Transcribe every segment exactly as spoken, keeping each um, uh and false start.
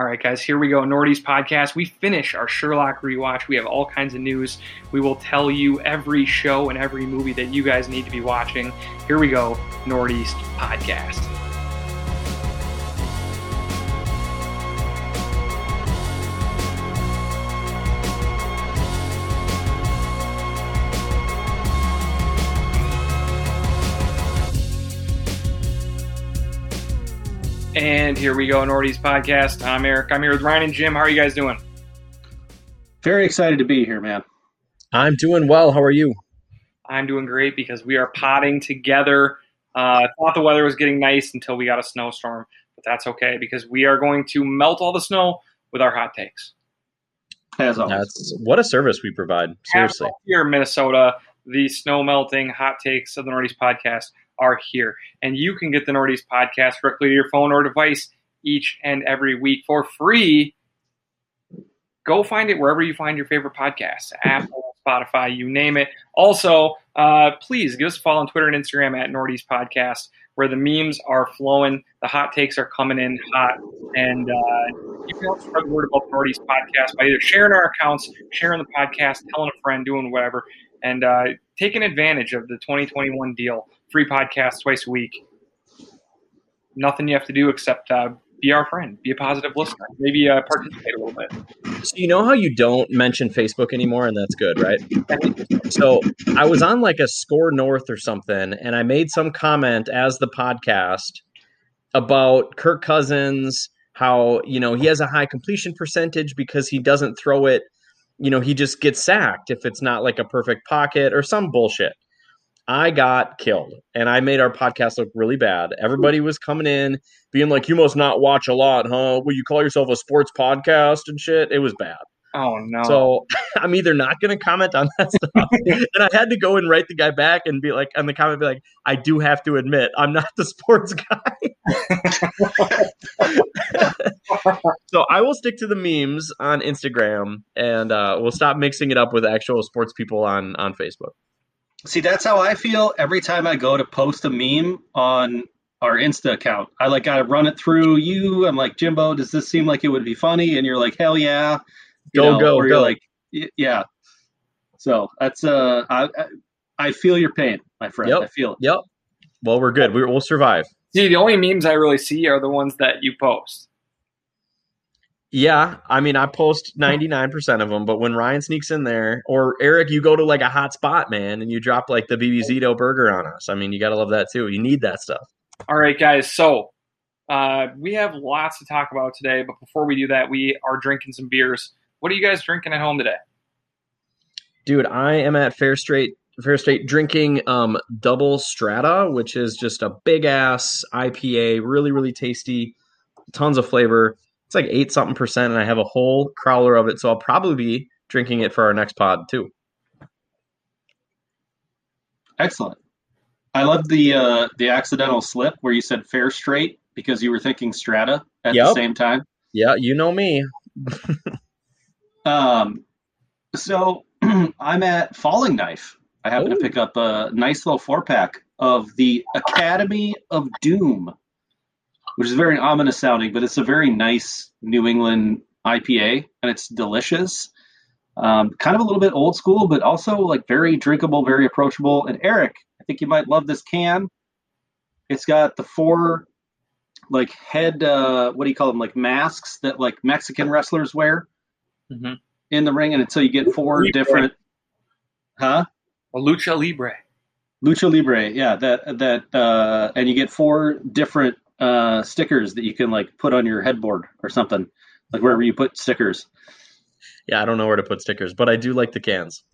All right, guys, here we go. Nordy's Podcast. We finish our Sherlock rewatch. We have all kinds of news. We will tell you every show and every movie that you guys need to be watching. Here we go, Nordy's Podcast. And here we go, Nordy's Podcast. I'm Eric. I'm here with Ryan and Jim. How are you guys doing? Very excited to be here, man. I'm doing well. How are you? I'm doing great because we are potting together. I uh, thought the weather was getting nice until we got a snowstorm, but that's okay because we are going to melt all the snow with our hot takes. As always. That's, what a service we provide. Seriously. Here in Minnesota, the snow melting hot takes of the Nordy's Podcast are here. And you can get the Nordy's Podcast directly to your phone or device each and every week for free. Go find it wherever you find your favorite podcasts. Apple, Spotify, you name it. Also, uh, please give us a follow on Twitter and Instagram at Nordy's Podcast, where the memes are flowing, the hot takes are coming in hot. And uh, you can also spread the word about the Nordy's Podcast by either sharing our accounts, sharing the podcast, telling a friend, doing whatever, and uh, taking advantage of the twenty twenty-one deal. Free podcast twice a week. Nothing you have to do except uh, be our friend, be a positive listener, maybe uh, participate a little bit. So you know how you don't mention Facebook anymore, and that's good, right? So I was on like a Score North or something, and I made some comment as the podcast about Kirk Cousins, how, you know, he has a high completion percentage because he doesn't throw it, you know, he just gets sacked if it's not like a perfect pocket or some bullshit. I got killed, and I made our podcast look really bad. Everybody was coming in being like, you must not watch a lot, huh? Will you call yourself a sports podcast and shit? It was bad. Oh, no. So I'm either not going to comment on that stuff, and I had to go and write the guy back and be like, on the comment, be like, I do have to admit, I'm not the sports guy. So I will stick to the memes on Instagram, and uh, we'll stop mixing it up with actual sports people on, on Facebook. See, that's how I feel every time I go to post a meme on our Insta account. I like gotta run it through you. I'm like, Jimbo, does this seem like it would be funny? And you're like, hell yeah, you go know, go. Or go. You're like, yeah. So that's uh, I I feel your pain, my friend. Yep. I feel it. Yep. Well, we're good. We're, we'll survive. See, the only memes I really see are the ones that you post. Yeah, I mean, I post ninety-nine percent of them, but when Ryan sneaks in there, or Eric, you go to like a hot spot, man, and you drop like the B B Zito burger on us. I mean, you got to love that too. You need that stuff. All right, guys. So uh, we have lots to talk about today, but before we do that, we are drinking some beers. What are you guys drinking at home today? Dude, I am at Fair State, Fair State drinking um, Double Strata, which is just a big-ass I P A, really, really tasty, tons of flavor. It's like eight something percent, and I have a whole crowler of it, so I'll probably be drinking it for our next pod too. Excellent. I love the uh, the accidental slip where you said Fair Straight because you were thinking Strata at yep. the same time. Yeah, you know me. um, so I'm at Falling Knife. I happened Ooh. to pick up a nice little four pack of the Academy of Doom, which is very ominous sounding, but it's a very nice New England I P A, and it's delicious. Um, kind of a little bit old school, but also like very drinkable, very approachable. And Eric, I think you might love this can. It's got the four like head, uh, what do you call them? Like masks that like Mexican wrestlers wear mm-hmm. in the ring. And until you get four Libre. different, huh? A Lucha Libre. Lucha Libre. Yeah. That, that, uh, and you get four different, uh stickers that you can like put on your headboard or something, like wherever you put stickers. Yeah, I don't know where to put stickers, but I do like the cans.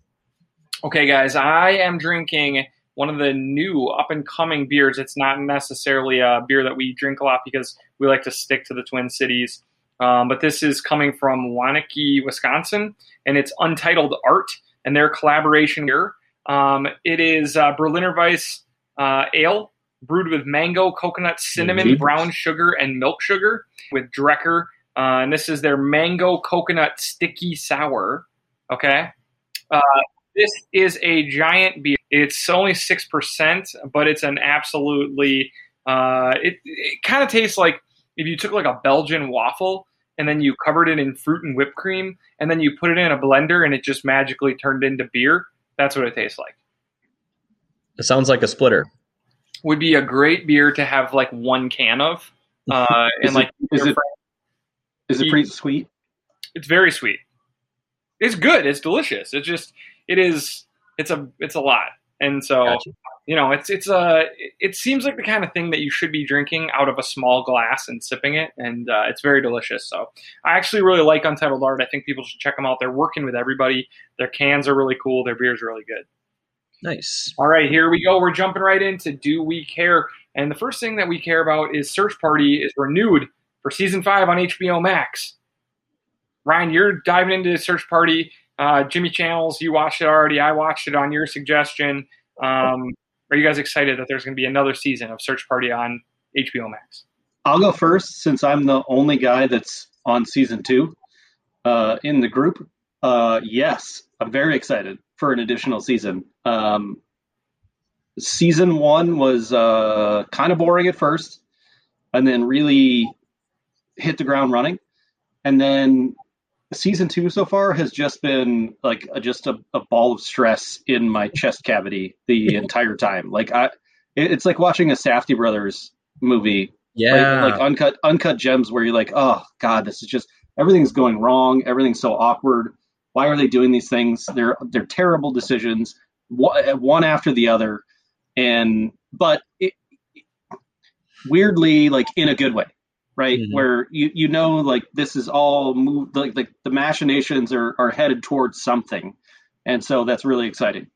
Okay, guys, I am drinking one of the new up-and-coming beers. It's not necessarily a beer that we drink a lot because we like to stick to the Twin Cities, um, but this is coming from Wanaki, Wisconsin, and it's Untitled Art and their collaboration beer. Um, it is uh, Berliner Weiss uh, Ale, brewed with mango, coconut, cinnamon, mm-hmm. brown sugar, and milk sugar with Drecker. Uh, and this is their mango coconut sticky sour. Okay. Uh, this is a giant beer. It's only six percent, but it's an absolutely, uh, it, it kind of tastes like if you took like a Belgian waffle and then you covered it in fruit and whipped cream, and then you put it in a blender and it just magically turned into beer, that's what it tastes like. It sounds like a splitter. Would be a great beer to have like one can of. Uh, and it, like, is it, is it pretty sweet? It's very sweet. It's good. It's delicious. It's just, it is, it's a, it's a lot. And so, gotcha. you know, it's, it's a, it seems like the kind of thing that you should be drinking out of a small glass and sipping it. And uh, it's very delicious. So I actually really like Untitled Art. I think people should check them out. They're working with everybody. Their cans are really cool. Their beer's really good. Nice. All right, here we go. We're jumping right into Do We Care? And the first thing that we care about is Search Party is renewed for season five on H B O Max. Ryan, you're diving into Search Party. Uh, Jimmy Channels, you watched it already. I watched it on your suggestion. Um, are you guys excited that there's going to be another season of Search Party on H B O Max? I'll go first since I'm the only guy that's on season two uh, in the group. Uh, yes, I'm very excited for an additional season. Um, season one was uh, kind of boring at first and then really hit the ground running. And then season two so far has just been like a, just a, a ball of stress in my chest cavity the entire time. Like I, it, it's like watching a Safdie Brothers movie. Yeah. Like, like uncut, uncut gems where you're like, oh God, this is just, everything's going wrong. Everything's so awkward. Why are they doing these things? They're they're terrible decisions, one after the other, and but it, weirdly, like in a good way, right? Mm-hmm. Where you, you know, like this is all moved, like like the machinations are, are headed towards something, and so that's really exciting.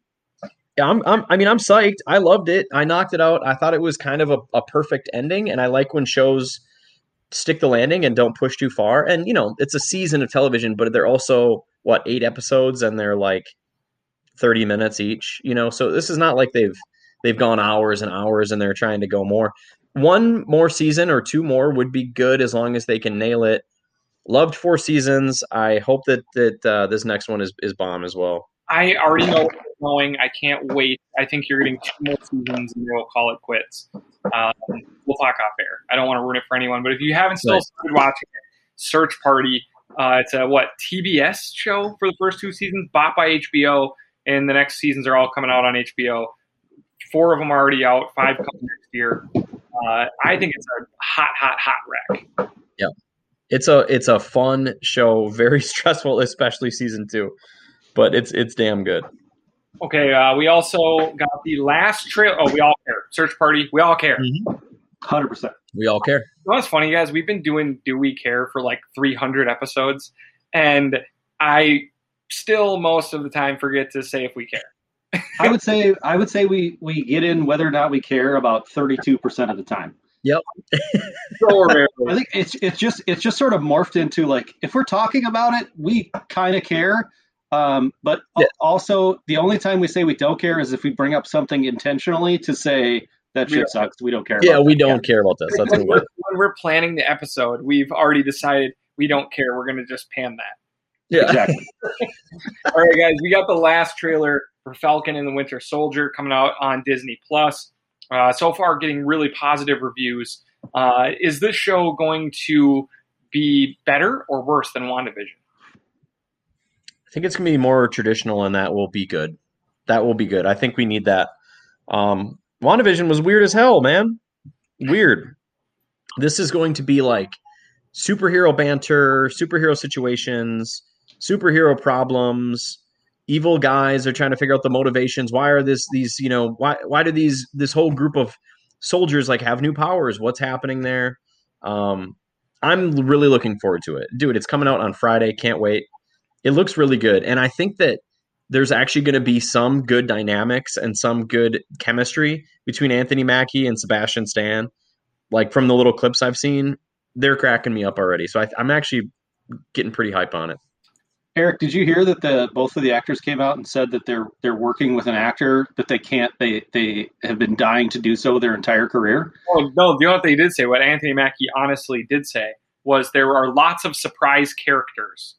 Yeah, I'm, I'm I mean I'm psyched. I loved it. I knocked it out. I thought it was kind of a, a perfect ending, and I like when shows stick the landing and don't push too far. And you know, it's a season of television, but they're also what, eight episodes, and they're like thirty minutes each, you know? So this is not like they've they've gone hours and hours and they're trying to go more. One more season or two more would be good as long as they can nail it. Loved four seasons. I hope that that uh, this next one is, is bomb as well. I already know where it's going. I can't wait. I think you're getting two more seasons and we'll call it quits. Um, we'll talk off air. I don't want to ruin it for anyone, but if you haven't still started watching it, Search Party, Uh, it's a, what, T B S show for the first two seasons, bought by H B O, and the next seasons are all coming out on H B O. Four of them are already out, five coming next year. Uh, I think it's a hot, hot, hot wreck. Yeah. It's a it's a fun show, very stressful, especially season two, but it's it's damn good. Okay, uh, we also got the last trailer. Oh, we all care. Search Party, we all care. Mm-hmm. one hundred percent. We all care. You know what's funny, guys? We've been doing Do We Care for like three hundred episodes, and I still most of the time forget to say if we care. I would say I would say we, we get in whether or not we care about thirty-two percent of the time. Yep. So rare. I think it's it's just it's just sort of morphed into like if we're talking about it, we kind of care. Um, but yeah. Also, the only time we say we don't care is if we bring up something intentionally to say that shit sucks. We don't care. Yeah, about we that. don't yeah. care about this. That's when, we're, when we're planning the episode, we've already decided we don't care. We're going to just pan that. Yeah, exactly. All right, guys, we got the last trailer for Falcon and the Winter Soldier coming out on Disney Plus. Uh, so far, getting really positive reviews. Uh, is this show going to be better or worse than WandaVision? I think it's going to be more traditional, and that will be good. That will be good. I think we need that. Um, WandaVision was weird as hell, man. Weird. This is going to be like superhero banter, superhero situations, superhero problems. Evil guys are trying to figure out the motivations. Why are this these, you know, why why do these this whole group of soldiers like have new powers? What's happening there? Um, I'm really looking forward to it. Dude, it's coming out on Friday. Can't wait. It looks really good. And I think that there's actually going to be some good dynamics and some good chemistry between Anthony Mackie and Sebastian Stan. Like from the little clips I've seen, they're cracking me up already. So I, I'm actually getting pretty hype on it. Eric, did you hear that the both of the actors came out and said that they're they're working with an actor that they can't they they have been dying to do so their entire career? Well, no, the only thing they did say, what Anthony Mackie honestly did say, was there are lots of surprise characters.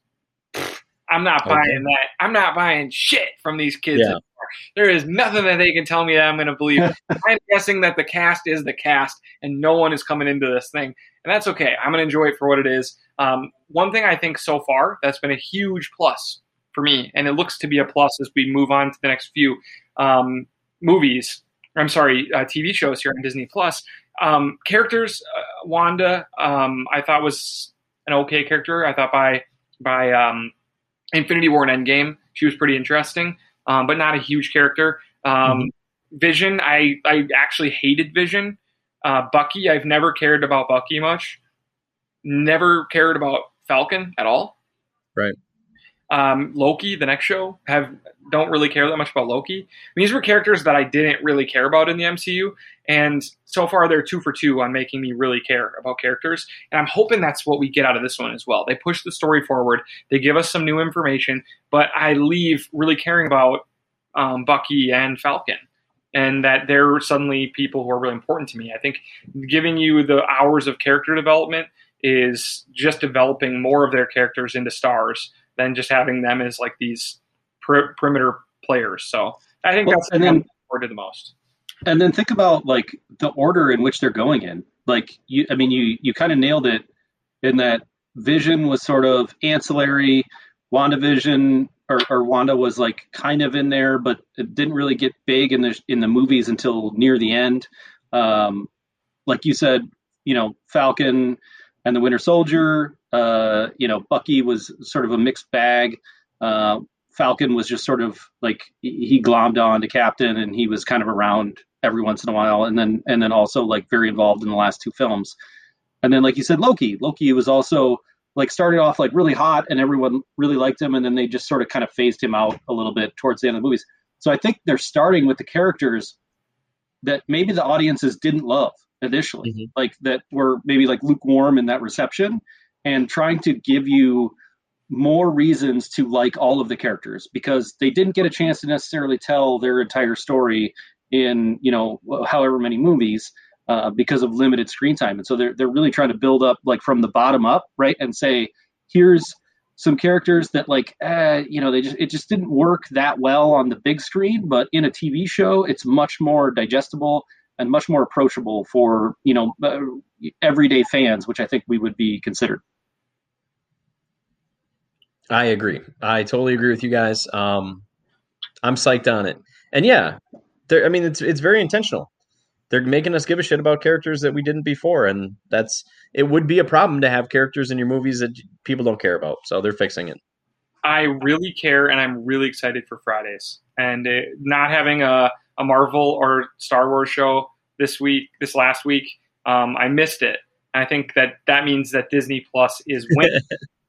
I'm not buying okay. that. I'm not buying shit from these kids. Yeah. There is nothing that they can tell me that I'm going to believe. I'm guessing that the cast is the cast, and no one is coming into this thing. And that's okay. I'm going to enjoy it for what it is. Um, one thing I think so far that's been a huge plus for me, and it looks to be a plus as we move on to the next few um, movies, I'm sorry, uh, T V shows here on Disney Plus. Um, characters, uh, Wanda, um, I thought was an okay character. I thought by by um, Infinity War and Endgame, she was pretty interesting, um, but not a huge character. Um, mm-hmm. Vision, I, I actually hated Vision. Uh, Bucky, I've never cared about Bucky much. Never cared about Falcon at all. Right. Um, Loki, the next show, have don't really care that much about Loki. I mean, these were characters that I didn't really care about in the M C U, and so far they're two for two on making me really care about characters, and I'm hoping that's what we get out of this one as well. They push the story forward, they give us some new information, but I leave really caring about um, Bucky and Falcon, and that they're suddenly people who are really important to me. I think giving you the hours of character development is just developing more of their characters into stars than just having them as like these per- perimeter players. So I think well, that's and the then, order the most. And then think about like the order in which they're going in. Like you, I mean, you, you kind of nailed it in that Vision was sort of ancillary. WandaVision or, or Wanda was like kind of in there, but it didn't really get big in the, in the movies until near the end. Um, like you said, you know, Falcon and the Winter Soldier, uh, you know, Bucky was sort of a mixed bag. Uh, Falcon was just sort of like he glommed on to Captain, and he was kind of around every once in a while. And then and then also like very involved in the last two films. And then, like you said, Loki, Loki was also like started off like really hot and everyone really liked him. And then they just sort of kind of phased him out a little bit towards the end of the movies. So I think they're starting with the characters that maybe the audiences didn't love initially, mm-hmm. like that were maybe like lukewarm in that reception, and trying to give you more reasons to like all of the characters, because they didn't get a chance to necessarily tell their entire story in, you know, however many movies uh, because of limited screen time. And so they're, they're really trying to build up like from the bottom up, right, and say, here's some characters that like, eh, you know, they just, it just didn't work that well on the big screen, but in a T V show, it's much more digestible and much more approachable for, you know, everyday fans, which I think we would be considered. I agree. I totally agree with you guys. Um, I'm psyched on it. And yeah, I mean, it's it's very intentional. They're making us give a shit about characters that we didn't before. And that's, it would be a problem to have characters in your movies that people don't care about. So they're fixing it. I really care. And I'm really excited for Fridays, and it, not having a, a Marvel or Star Wars show this week, this last week. Um, I missed it. And I think that that means that Disney Plus is winning.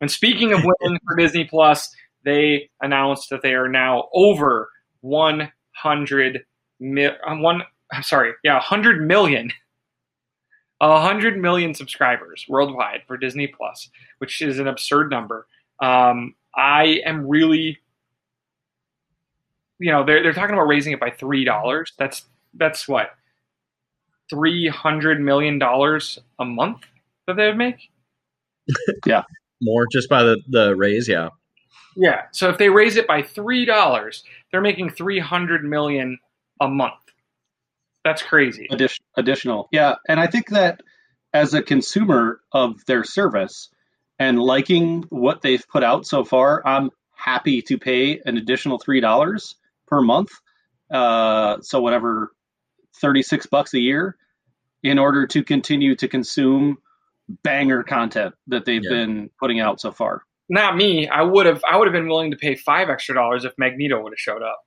And speaking of winning for Disney Plus, they announced that they are now over one hundred mil, one, I'm sorry, yeah, one hundred million, one hundred million subscribers worldwide for Disney Plus, which is an absurd number. Um, I am really, you know, they're they're talking about raising it by three dollars. That's that's what, three hundred million dollars a month that they would make? Yeah. More just by the, the raise, yeah. Yeah. So if they raise it by three dollars, they're making three hundred million dollars a month. That's crazy. Addition, additional. Yeah. And I think that as a consumer of their service and liking what they've put out so far, I'm happy to pay an additional three dollars per month. Uh, so whatever, thirty-six bucks a year, in order to continue to consume banger content that they've yeah. been putting out so far. Not me. I would have. I would have been willing to pay five extra dollars if Magneto would have showed up.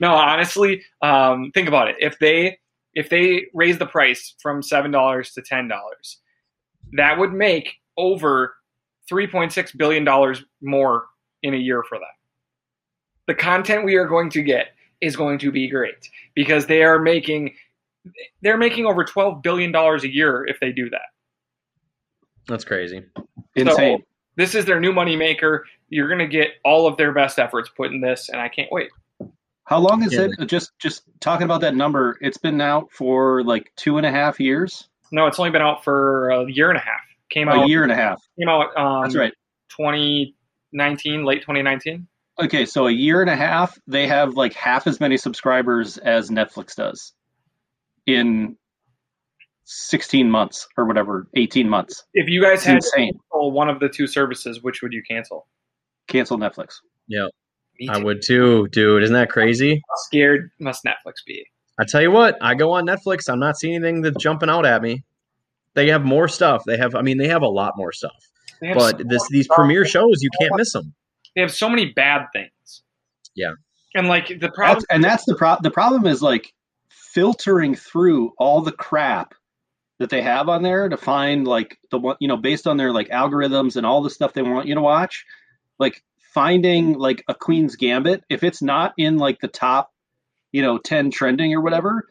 No, honestly, um, think about it. If they if they raise the price from seven dollars to ten dollars, that would make over three point six billion dollars more in a year for them. The content we are going to get is going to be great, because they are making. They're making over twelve billion dollars a year if they do that. That's crazy. Insane. So this is their new moneymaker. You're going to get all of their best efforts put in this, and I can't wait. How long is yeah. it? Just just talking about that number, it's been out for like two and a half years? No, it's only been out for a year and a half. Came out A year and a half. Came out um, That's right. twenty nineteen, late twenty nineteen. Okay, so a year and a half, they have like half as many subscribers as Netflix does in sixteen months or whatever, eighteen months. If you guys it's had insane. To cancel one of the two services, which would you cancel? Cancel Netflix. Yeah, I would too, dude. Isn't that crazy? How scared must Netflix be? I tell you what, I go on Netflix. I'm not seeing anything that's jumping out at me. They have more stuff. They have, I mean, they have a lot more stuff. But so this these stuff. Premiere shows, you can't miss them. They have so many bad things. Yeah. And like the problem, that's, and that's the problem. The problem is like filtering through all the crap that they have on there to find like the one, you know, based on their like algorithms and all the stuff they want you to watch, like finding like a Queen's Gambit. If it's not in like the top, you know, ten trending or whatever,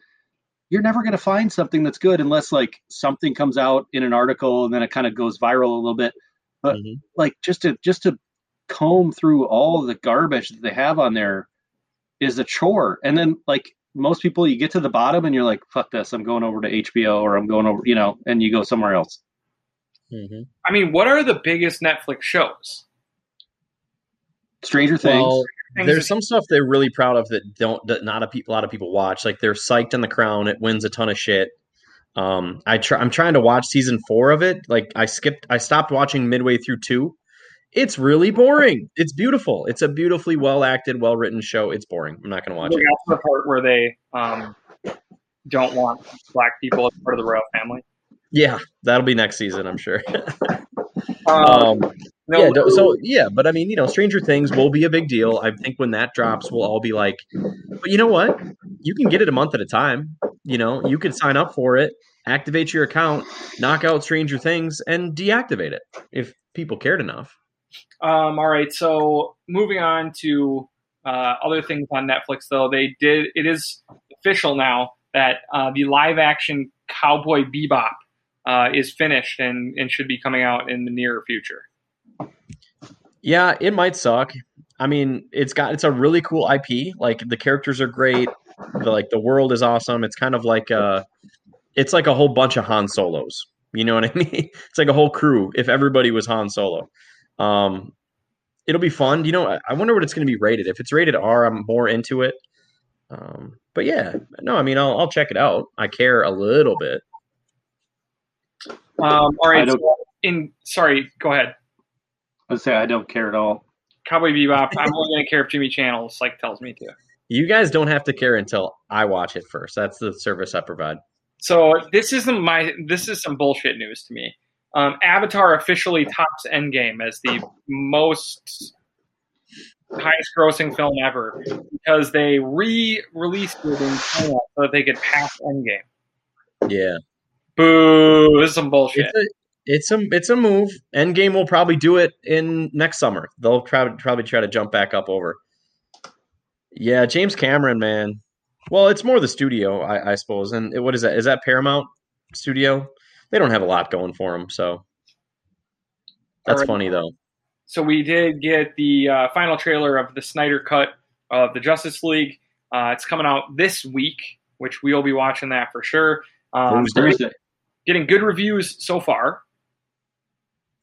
you're never going to find something that's good unless like something comes out in an article and then it kind of goes viral a little bit. But mm-hmm. like just to, just to, comb through all the garbage that they have on there is a chore. And then like most people, you get to the bottom and you're like, fuck this, I'm going over to H B O or I'm going over, you know, and you go somewhere else. Mm-hmm. I mean, what are the biggest Netflix shows? Stranger Things. Well, there's some stuff they're really proud of that don't, that not a, pe- a lot of people watch. Like they're psyched on The Crown. It wins a ton of shit. Um, I try, I'm trying to watch season four of it. Like I skipped, I stopped watching midway through two. It's really boring. It's beautiful. It's a beautifully well-acted, well-written show. It's boring. I'm not going to watch it. That's the part where they um, don't want black people as part of the royal family. Yeah, that'll be next season, I'm sure. um, no, yeah, so, yeah, but I mean, you know, Stranger Things will be a big deal. I think when that drops, we'll all be like, but you know what? You can get it a month at a time. You know, you can sign up for it, activate your account, knock out Stranger Things, and deactivate it if people cared enough. Um, all right, so moving on to uh, other things on Netflix, though. They did it is official now that uh, the live-action Cowboy Bebop uh, is finished and, and should be coming out in the near future. Yeah, it might suck. I mean, it's got it's a really cool I P. Like the characters are great. The, like the world is awesome. It's kind of like a, it's like a whole bunch of Han Solos. You know what I mean? It's like a whole crew if everybody was Han Solo. Um, it'll be fun. You know, I, I wonder what it's going to be rated. If it's rated R, I'm more into it. Um, but yeah, no, I mean, I'll, I'll check it out. I care a little bit. Um, all right. So in sorry, go ahead. I'd say I don't care at all. Cowboy Bebop. I'm only going to care if Jimmy Channels like tells me to. You guys don't have to care until I watch it first. That's the service I provide. So this isn't my. This is some bullshit news to me. Um, Avatar officially tops Endgame as the most highest-grossing film ever because they re-released it in China so that they could pass Endgame. Yeah. Boo! This is some bullshit. It's a, it's a, it's a move. Endgame will probably do it in next summer. They'll try, probably try to jump back up over. Yeah, James Cameron, man. Well, it's more the studio, I, I suppose. And what is that? Is that Paramount Studio? They don't have a lot going for them, so that's right. Funny though. So we did get the uh, final trailer of the Snyder Cut of the Justice League. Uh, it's coming out this week, which we'll be watching that for sure. Um, Thursday. Getting good reviews so far.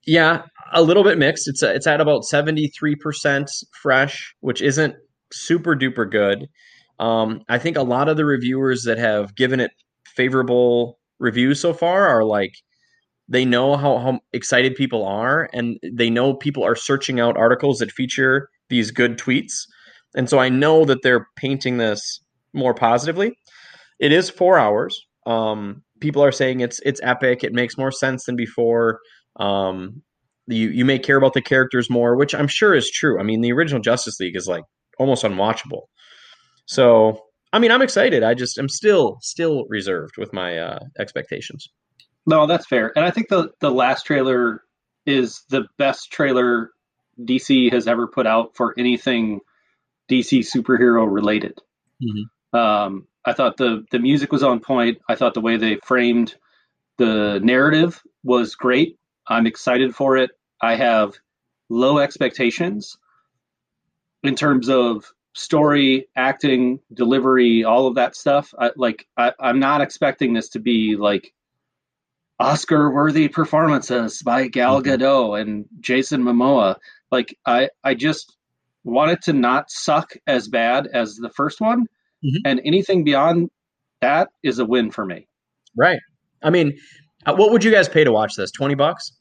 Yeah, a little bit mixed. It's a, it's at about seventy-three percent fresh, which isn't super duper good. Um, I think a lot of the reviewers that have given it favorable reviews so far are like they know how, how excited people are, and they know people are searching out articles that feature these good tweets, and so I know that they're painting this more positively. It is four hours. Um, people are saying it's it's epic. It makes more sense than before. Um, you you may care about the characters more, which I'm sure is true. I mean, the original Justice League is like almost unwatchable. So. I mean, I'm excited. I just am still still reserved with my uh, expectations. No, that's fair. And I think the, the last trailer is the best trailer D C has ever put out for anything D C superhero related. Mm-hmm. Um, I thought the, the music was on point. I thought the way they framed the narrative was great. I'm excited for it. I have low expectations in terms of story, acting, delivery, all of that stuff. I, like, I, I'm not expecting this to be like Oscar-worthy performances by Gal Gadot and Jason Momoa. Like, I, I just want it to not suck as bad as the first one. Mm-hmm. And anything beyond that is a win for me. Right. I mean, what would you guys pay to watch this? twenty bucks?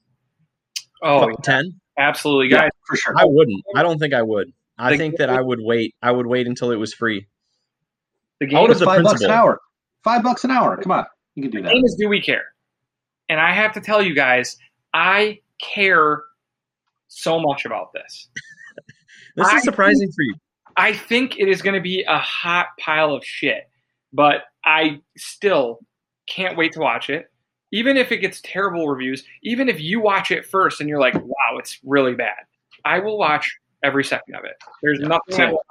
Oh, ten? Absolutely, guys. Yeah, for sure. I wouldn't. I don't think I would. I the think that I would wait. I would wait until it was free. The game what is, is five principle? bucks an hour. Five bucks an hour. Come on. You can do the that. The game is Do We Care? And I have to tell you guys, I care so much about this. This I is surprising think, for you. I think it is going to be a hot pile of shit, but I still can't wait to watch it. Even if it gets terrible reviews, even if you watch it first and you're like, wow, it's really bad, I will watch every second of it. There's yeah, nothing that will,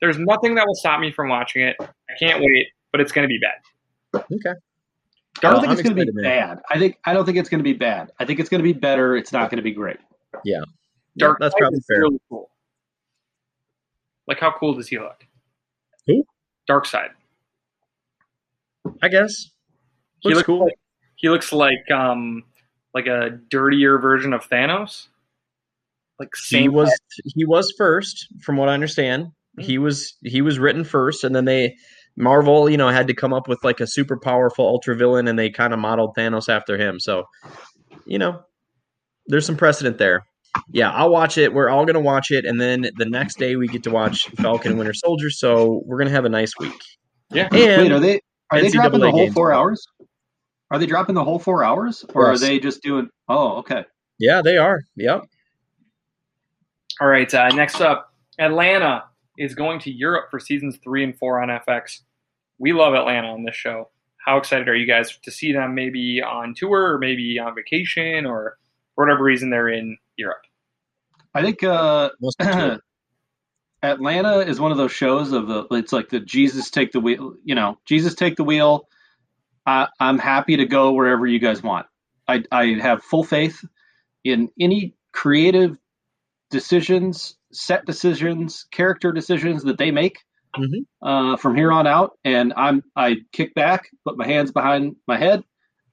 there's nothing that will stop me from watching it. I can't wait, but it's going to be bad. Okay. I don't well, think I'm it's going to be bad. I think I don't think it's going to be bad. I think it's going to be better. It's not going to be great. Yeah. Dark yeah, that's Knight probably is fair. Really cool. Like, how cool does he look? Who? Darkseid. I guess. Looks he looks cool. Like, he looks like um like a dirtier version of Thanos. Like same he was head. he was first, from what I understand. Mm-hmm. He was he was written first, and then they Marvel, you know, had to come up with like a super powerful ultra villain, and they kind of modeled Thanos after him. So, you know, there's some precedent there. Yeah, I'll watch it. We're all going to watch it. And then the next day we get to watch Falcon and Winter Soldier. So we're going to have a nice week. Yeah. And Wait, are they are N C A A they dropping the whole four hours? Are they dropping the whole four hours? Or yes. are they just doing – oh, okay. Yeah, they are. Yep. All right. Uh, next up, Atlanta is going to Europe for seasons three and four on F X. We love Atlanta on this show. How excited are you guys to see them maybe on tour or maybe on vacation or for whatever reason they're in Europe? I think uh, Atlanta is one of those shows of the, it's like the Jesus take the wheel, you know, Jesus take the wheel. I, I'm happy to go wherever you guys want. I, I have full faith in any creative decisions, set decisions, character decisions that they make mm-hmm. uh, from here on out. And I'm, I kick back, put my hands behind my head,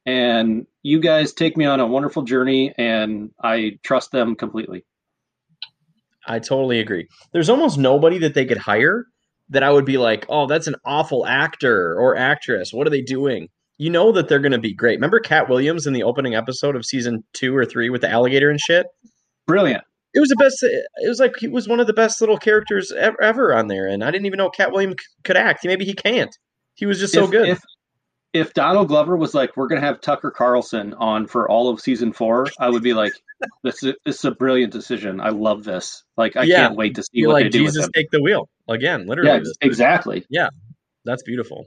and you guys take me on a wonderful journey, and I trust them completely. I totally agree. There's almost nobody that they could hire that I would be like, oh, that's an awful actor or actress. What are they doing? You know that they're going to be great. Remember Cat Williams in the opening episode of season two or three with the alligator and shit? Brilliant. It was the best. It was like he was one of the best little characters ever, ever on there. And I didn't even know Cat Williams could act. Maybe he can't. He was just so if, good. If, if Donald Glover was like, we're going to have Tucker Carlson on for all of season four, I would be like, this is, this is a brilliant decision. I love this. Like, I yeah, can't wait to see what like, they do. Jesus, with him. Take the wheel again. Literally. Yeah, exactly. Yeah. That's beautiful.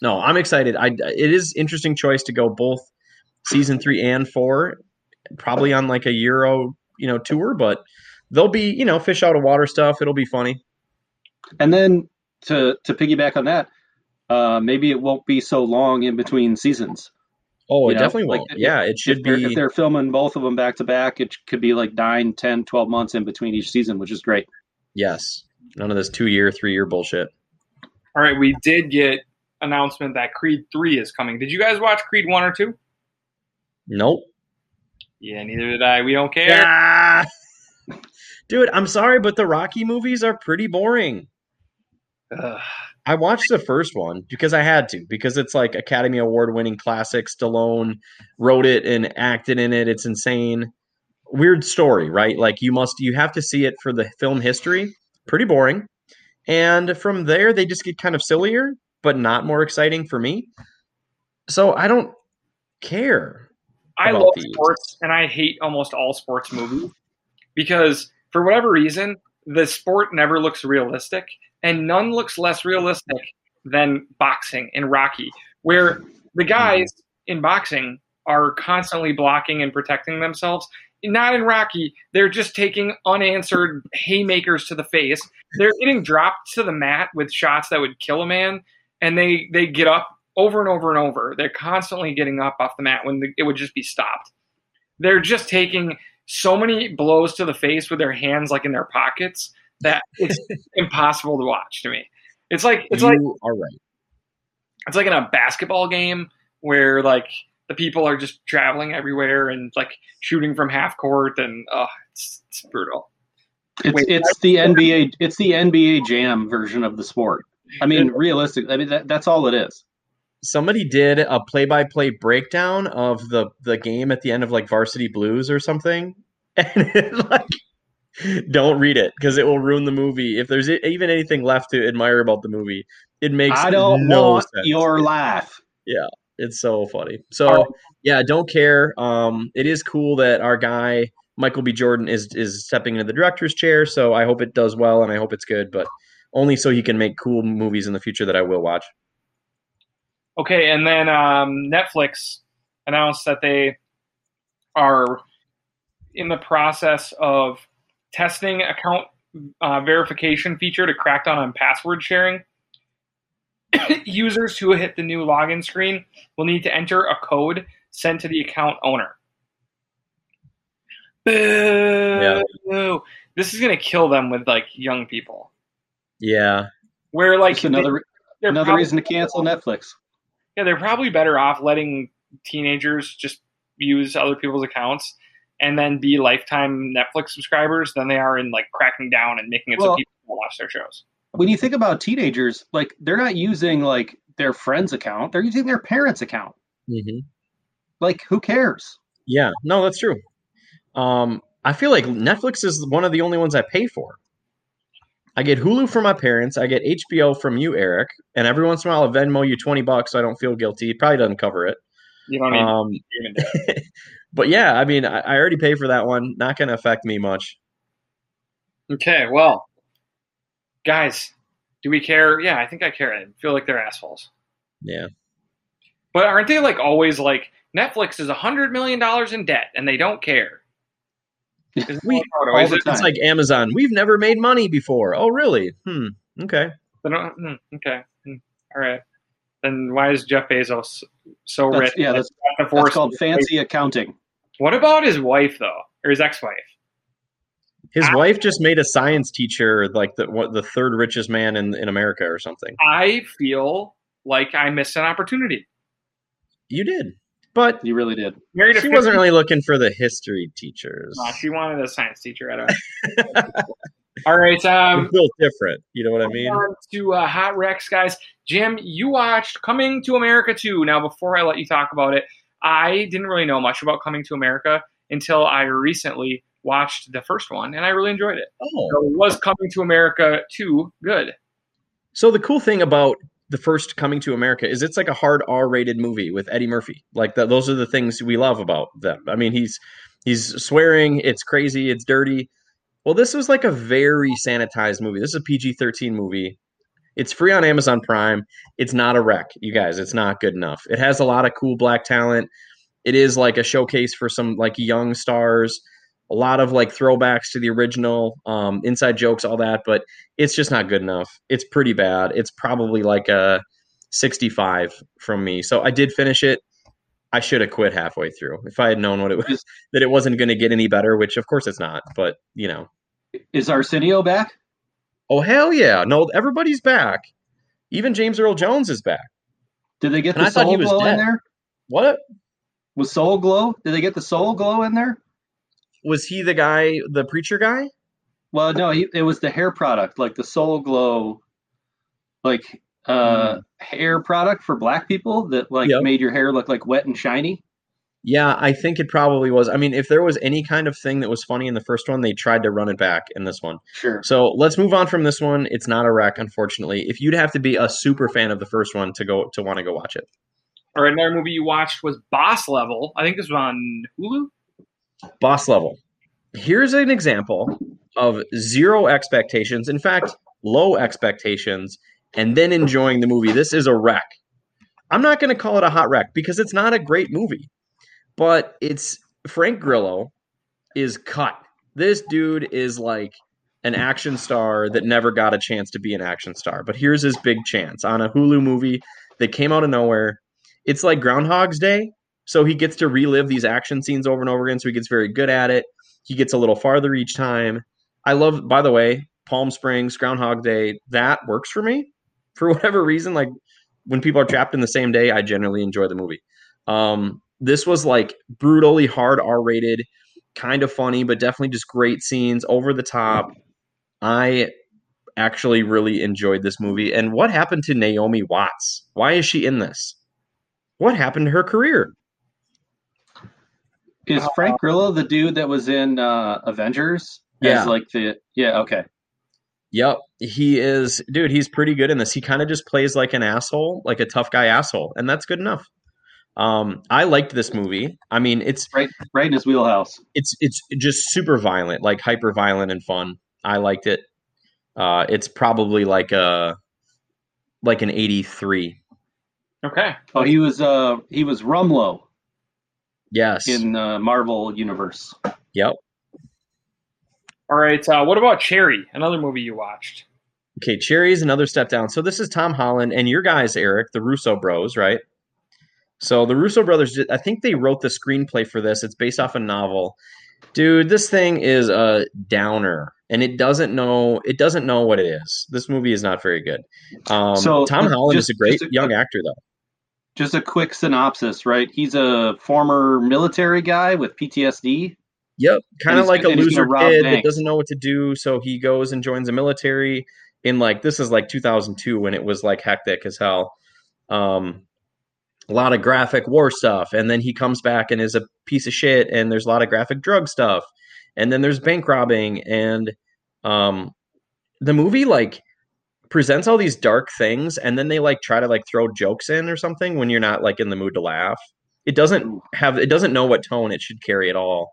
No, I'm excited. I, it is interesting choice to go both season three and four, probably on like a Euro, you know, tour, but they'll be, you know, fish out of water stuff. It'll be funny. And then to, to piggyback on that, uh, maybe it won't be so long in between seasons. Oh, it know? definitely like, won't. Yeah, it should if be. If they're filming both of them back to back, it could be like nine, ten, twelve months in between each season, which is great. Yes. None of this two year, three year bullshit. All right. We did get announcement that Creed three is coming. Did you guys watch Creed one or two? Nope. Yeah, neither did I. We don't care. Yeah. Dude, I'm sorry, but the Rocky movies are pretty boring. Ugh. I watched the first one because I had to, because it's like Academy Award-winning classic. Stallone wrote it and acted in it. It's insane. Weird story, right? Like you must, you have to see it for the film history. Pretty boring. And from there, they just get kind of sillier, but not more exciting for me. So I don't care. I love these. sports, and I hate almost all sports movies because for whatever reason, the sport never looks realistic, and none looks less realistic than boxing in Rocky, where the guys in boxing are constantly blocking and protecting themselves. Not in Rocky. They're just taking unanswered haymakers to the face. They're getting dropped to the mat with shots that would kill a man, and they, they get up over and over and over. They're constantly getting up off the mat when the, it would just be stopped. They're just taking so many blows to the face with their hands like in their pockets that it's impossible to watch to me. It's like it's you like are right. It's like in a basketball game where like the people are just traveling everywhere and like shooting from half court and oh, it's, it's brutal. It's Wait, it's the N B A it's the N B A Jam version of the sport. I mean, realistically, I mean that, that's all it is. Somebody did a play-by-play breakdown of the, the game at the end of like Varsity Blues or something, and it, like, don't read it because it will ruin the movie. If there's even anything left to admire about the movie, it makes I don't no want sense. Your laugh. Yeah, it's so funny. So right. yeah, don't care. Um, it is cool that our guy Michael B. Jordan is is stepping into the director's chair. So I hope it does well, and I hope it's good, but only so he can make cool movies in the future that I will watch. Okay, and then um, Netflix announced that they are in the process of testing account uh, verification feature to crack down on password sharing. Users who hit the new login screen will need to enter a code sent to the account owner. Boo! Yeah. This is going to kill them with like young people. Yeah. Where like That's another they, another reason to cancel Netflix. Yeah, they're probably better off letting teenagers just use other people's accounts and then be lifetime Netflix subscribers than they are in like cracking down and making it well, so people will watch their shows. When you think about teenagers, like they're not using like their friend's account; they're using their parents' account. Mm-hmm. Like, who cares? Yeah, no, that's true. Um, I feel like Netflix is one of the only ones I pay for. I get Hulu from my parents. I get H B O from you, Eric. And every once in a while, I'll Venmo you twenty bucks so I don't feel guilty. It probably doesn't cover it. You don't even, um, even do it. But yeah, I mean, I, I already pay for that one. Not going to affect me much. Okay, well, guys, do we care? Yeah, I think I care. I feel like they're assholes. Yeah. But aren't they like always like, Netflix is one hundred million dollars in debt and they don't care? We, all the it's like Amazon. We've never made money before. Oh, really? Hmm. Okay. Don't, okay. All right. Then why is Jeff Bezos so that's, rich? Yeah, that's, that's, that's called fancy accounting. What about his wife, though, or his ex-wife? His I, wife just made a science teacher, like the what, the third richest man in, in America or something. I feel like I missed an opportunity. You did. But you really did. She wasn't really looking for the history teachers. No, she wanted a science teacher. At a... All right. Um, it's a little different. You know what I mean? On to uh, Hot Rex, guys. Jim, you watched Coming to America two. Now, before I let you talk about it, I didn't really know much about Coming to America until I recently watched the first one, and I really enjoyed it. Oh. So it was Coming to America two good? So the cool thing about the first Coming to America is it's like a hard R-rated movie with Eddie Murphy. Like that, those are the things we love about them. I mean, he's he's swearing, it's crazy, it's dirty. Well, this was like a very sanitized movie. This is a P G thirteen movie. It's free on Amazon Prime. It's not a wreck, you guys. It's not good enough. It has a lot of cool black talent. It is like a showcase for some like young stars. A lot of like throwbacks to the original, um, inside jokes, all that, but it's just not good enough. It's pretty bad. It's probably like a sixty-five from me. So I did finish it. I should have quit halfway through if I had known what it was, that it wasn't going to get any better, which of course it's not, but you know. Is Arsenio back? Oh, hell yeah. No, everybody's back. Even James Earl Jones is back. Did they get and the I Soul Glow in there? What? Was Soul Glow? Did they get the Soul Glow in there? Was he the guy, the preacher guy? Well, no, he, it was the hair product, like the Soul Glow, like uh, mm. hair product for black people that like yep. made your hair look like wet and shiny. Yeah, I think it probably was. I mean, if there was any kind of thing that was funny in the first one, they tried to run it back in this one. Sure. So let's move on from this one. It's not a wreck, unfortunately. If you'd have to be a super fan of the first one to go to want to go watch it. All right, another movie you watched was Boss Level. I think this was on Hulu. Boss Level. Here's an example of zero expectations. In fact, low expectations, and then enjoying the movie. This is a wreck. I'm not going to call it a hot wreck because it's not a great movie, but it's Frank Grillo is cut. This dude is like an action star that never got a chance to be an action star, but here's his big chance on a Hulu movie that came out of nowhere. It's like Groundhog's Day. So he gets to relive these action scenes over and over again. So he gets very good at it. He gets a little farther each time. I love, by the way, Palm Springs, Groundhog Day. That works for me for whatever reason. Like when people are trapped in the same day, I generally enjoy the movie. Um, this was like brutally hard R rated, kind of funny, but definitely just great scenes, over the top, I actually really enjoyed this movie. And what happened to Naomi Watts? Why is she in this? What happened to her career? Is Frank Grillo the dude that was in uh, Avengers? Yeah. As like the, yeah, okay. Yep. He is, dude, he's pretty good in this. He kind of just plays like an asshole, like a tough guy asshole. And that's good enough. Um, I liked this movie. I mean, it's right, right in his wheelhouse. It's it's just super violent, like hyper violent and fun. I liked it. Uh, it's probably like a like an eighty-three. Okay. Oh, he was uh he was Rumlow. Yes. In the Marvel universe. Yep. All right. Uh, what about Cherry? Another movie you watched. Okay, Cherry is another step down. So this is Tom Holland and your guys, Eric, the Russo Bros, right? So the Russo brothers, I think they wrote the screenplay for this. It's based off a novel. Dude, this thing is a downer, and it doesn't know it doesn't know what it is. This movie is not very good. Um, so Tom Holland just, is a great a, young actor, though. Just a quick synopsis, right? He's a former military guy with P T S D. Yep, kind of like a loser kid that doesn't know what to do, so he goes and joins the military. In like this is like two thousand two when it was like hectic as hell. Um, a lot of graphic war stuff. And then he comes back and is a piece of shit. And there's a lot of graphic drug stuff. And then there's bank robbing. And um, the movie like presents all these dark things. And then they like try to like throw jokes in or something when you're not like in the mood to laugh. It doesn't have, it doesn't know what tone it should carry at all.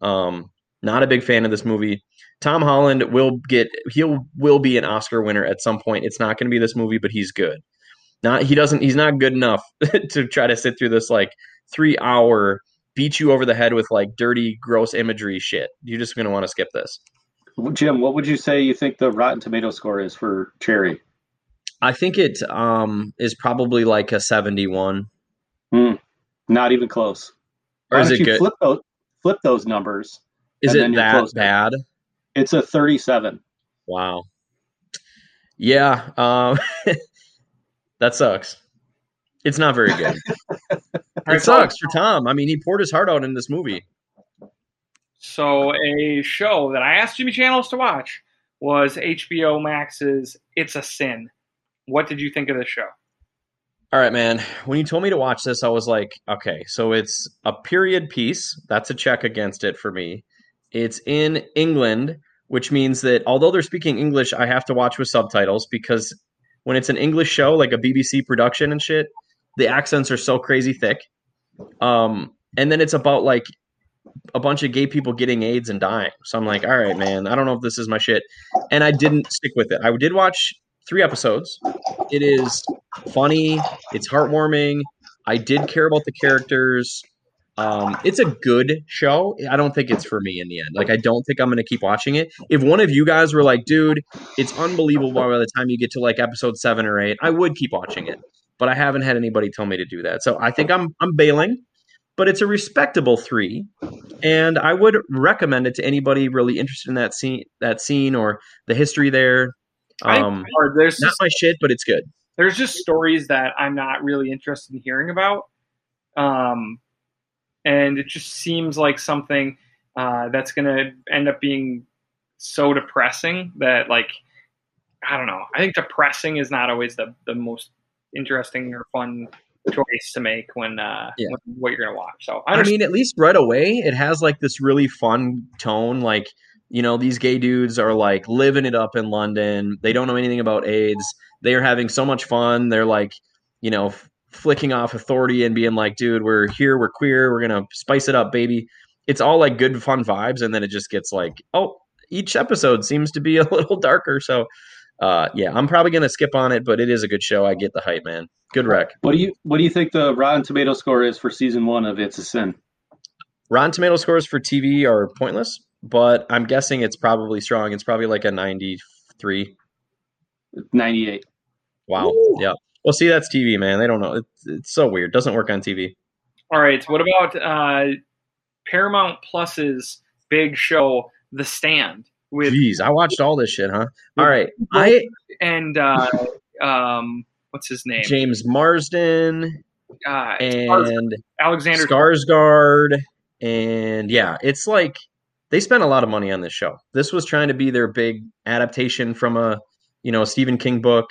Um, not a big fan of this movie. Tom Holland will get, he'll will be an Oscar winner at some point. It's not going to be this movie, but he's good. Not he doesn't he's not good enough to try to sit through this like three hour beat you over the head with like dirty, gross imagery shit. You're just gonna want to skip this. Jim, what would you say you think the Rotten Tomato score is for Cherry? I think it um, is probably like a seventy-one. Mm, not even close. Or Why is it you good? Flip those, flip those numbers. Is it that bad? To... It's a thirty-seven. Wow. Yeah. Um... That sucks. It's not very good. It sucks for Tom. I mean, he poured his heart out in this movie. So a show that I asked Jimmy Channels to watch was H B O Max's It's a Sin. What did you think of this show? All right, man. When you told me to watch this, I was like, okay, so it's a period piece. That's a check against it for me. It's in England, which means that although they're speaking English, I have to watch with subtitles because when it's an English show, like a B B C production and shit, the accents are so crazy thick. Um, and then it's about like a bunch of gay people getting AIDS and dying. So I'm like, all right, man, I don't know if this is my shit. And I didn't stick with it. I did watch three episodes. It is funny. It's heartwarming. I did care about the characters. Um, it's a good show. I don't think it's for me in the end. Like, I don't think I'm going to keep watching it. If one of you guys were like, dude, it's unbelievable by the time you get to like episode seven or eight, I would keep watching it, but I haven't had anybody tell me to do that. So I think I'm, I'm bailing, but it's a respectable three. And I would recommend it to anybody really interested in that scene, that scene or the history there. Um, I, there's not my shit, but it's good. There's just stories that I'm not really interested in hearing about. Um, And it just seems like something uh, that's going to end up being so depressing that, like, I don't know. I think depressing is not always the, the most interesting or fun choice to make when, uh, yeah. when what you're going to watch. So I, I mean, at least right away, it has, like, this really fun tone. Like, you know, these gay dudes are, like, living it up in London. They don't know anything about AIDS. They are having so much fun. They're, like, you know – flicking off authority and being like, dude, we're here, we're queer, we're gonna spice it up, baby. It's all like good fun vibes, and then it just gets like, oh, each episode seems to be a little darker. So uh yeah, I'm probably gonna skip on it, but it is a good show. I get the hype, man. Good rec. What do you what do you think the Rotten Tomato score is for season one of It's a Sin? Rotten Tomato scores for T V are pointless, but I'm guessing it's probably strong. It's probably like a ninety-three. ninety-eight. Wow. Ooh. Yeah. Well, see, that's T V, man. They don't know. It's, it's so weird. Doesn't work on T V. All right. What about uh, Paramount Plus's big show, The Stand? With Jeez, I watched all this shit, huh? All right. I and uh, um, what's his name? James Marsden uh, and Alexander Skarsgård, and yeah, it's like they spent a lot of money on this show. This was trying to be their big adaptation from a, you know, Stephen King book.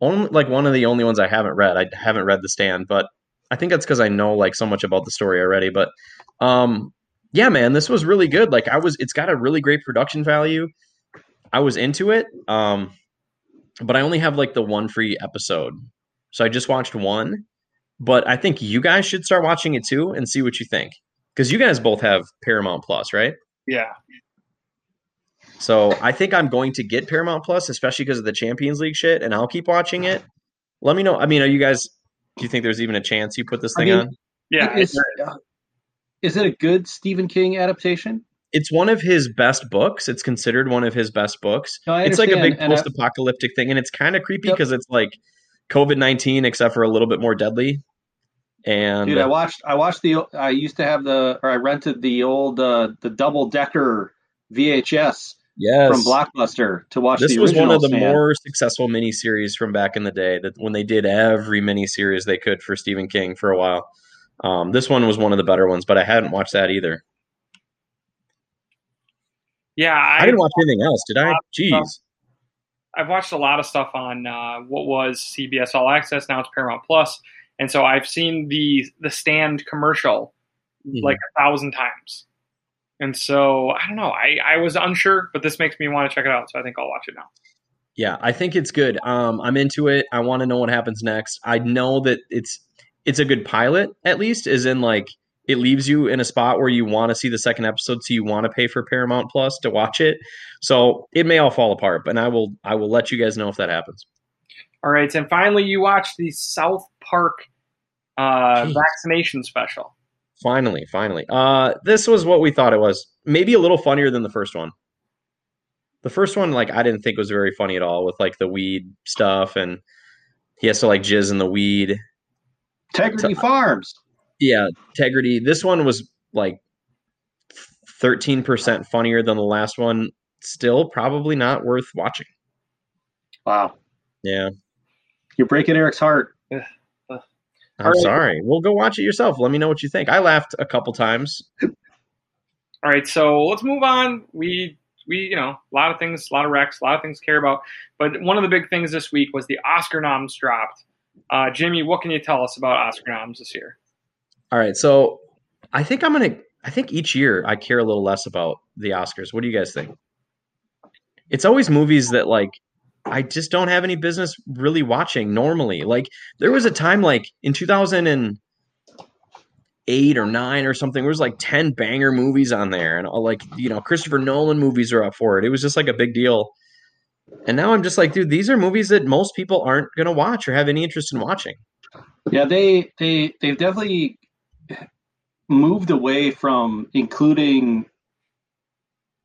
Only like one of the only ones I haven't read. I haven't read The Stand, but I think that's because I know like so much about the story already. But um, yeah, man, this was really good. Like I was, it's got a really great production value. I was into it, um, but I only have like the one free episode, so I just watched one. But I think you guys should start watching it too and see what you think, because you guys both have Paramount Plus, right? Yeah. So I think I'm going to get Paramount Plus, especially because of the Champions League shit, and I'll keep watching it. Let me know. I mean, are you guys? Do you think there's even a chance you put this thing I mean, on? Yeah. Is, is it a good Stephen King adaptation? It's one of his best books. It's considered one of his best books. No, it's like a big post-apocalyptic I, thing, and it's kind of creepy because yep. it's like COVID nineteen, except for a little bit more deadly. And dude, I watched. I watched the. I used to have the, or I rented the old uh, the double decker V H S yes. from Blockbuster to watch. This the was one of the man. more successful miniseries from back in the day. That when they did every miniseries they could for Stephen King for a while. Um, this one was one of the better ones, but I hadn't watched that either. Yeah, I, I didn't watch anything else, did I? Jeez. I've watched a lot of stuff on uh, what was C B S All Access. Now it's Paramount Plus. And so I've seen the the Stand commercial mm-hmm. like a thousand times. And so, I don't know, I, I was unsure, but this makes me want to check it out. So I think I'll watch it now. Yeah, I think it's good. Um, I'm into it. I want to know what happens next. I know that it's it's a good pilot, at least, as in like it leaves you in a spot where you want to see the second episode. So you want to pay for Paramount Plus to watch it. So it may all fall apart, but I will I will let you guys know if that happens. All right. And finally, you watched the South Park uh, vaccination special. Finally, finally. Uh, this was what we thought it was. Maybe a little funnier than the first one. The first one, like, I didn't think was very funny at all with, like, the weed stuff. And he has to, like, jizz in the weed. Integrity to, Farms. Yeah, Integrity. This one was, like, thirteen percent funnier than the last one. Still probably not worth watching. Wow. Yeah. You're breaking Eric's heart. I'm right. sorry. Well, go watch it yourself. Let me know what you think. I laughed a couple times. All right, so let's move on. We we you know, a lot of things, a lot of wrecks, a lot of things to care about. But one of the big things this week was the Oscar noms dropped. Uh, Jimmy, what can you tell us about Oscar noms this year? All right, so I think I'm gonna. I think each year I care a little less about the Oscars. What do you guys think? It's always movies that like. I just don't have any business really watching normally. Like there was a time like in two thousand eight or nine or something, there was like ten banger movies on there. And all, like, you know, Christopher Nolan movies are up for it. It was just like a big deal. And now I'm just like, dude, these are movies that most people aren't going to watch or have any interest in watching. Yeah. They, they, they've definitely moved away from including,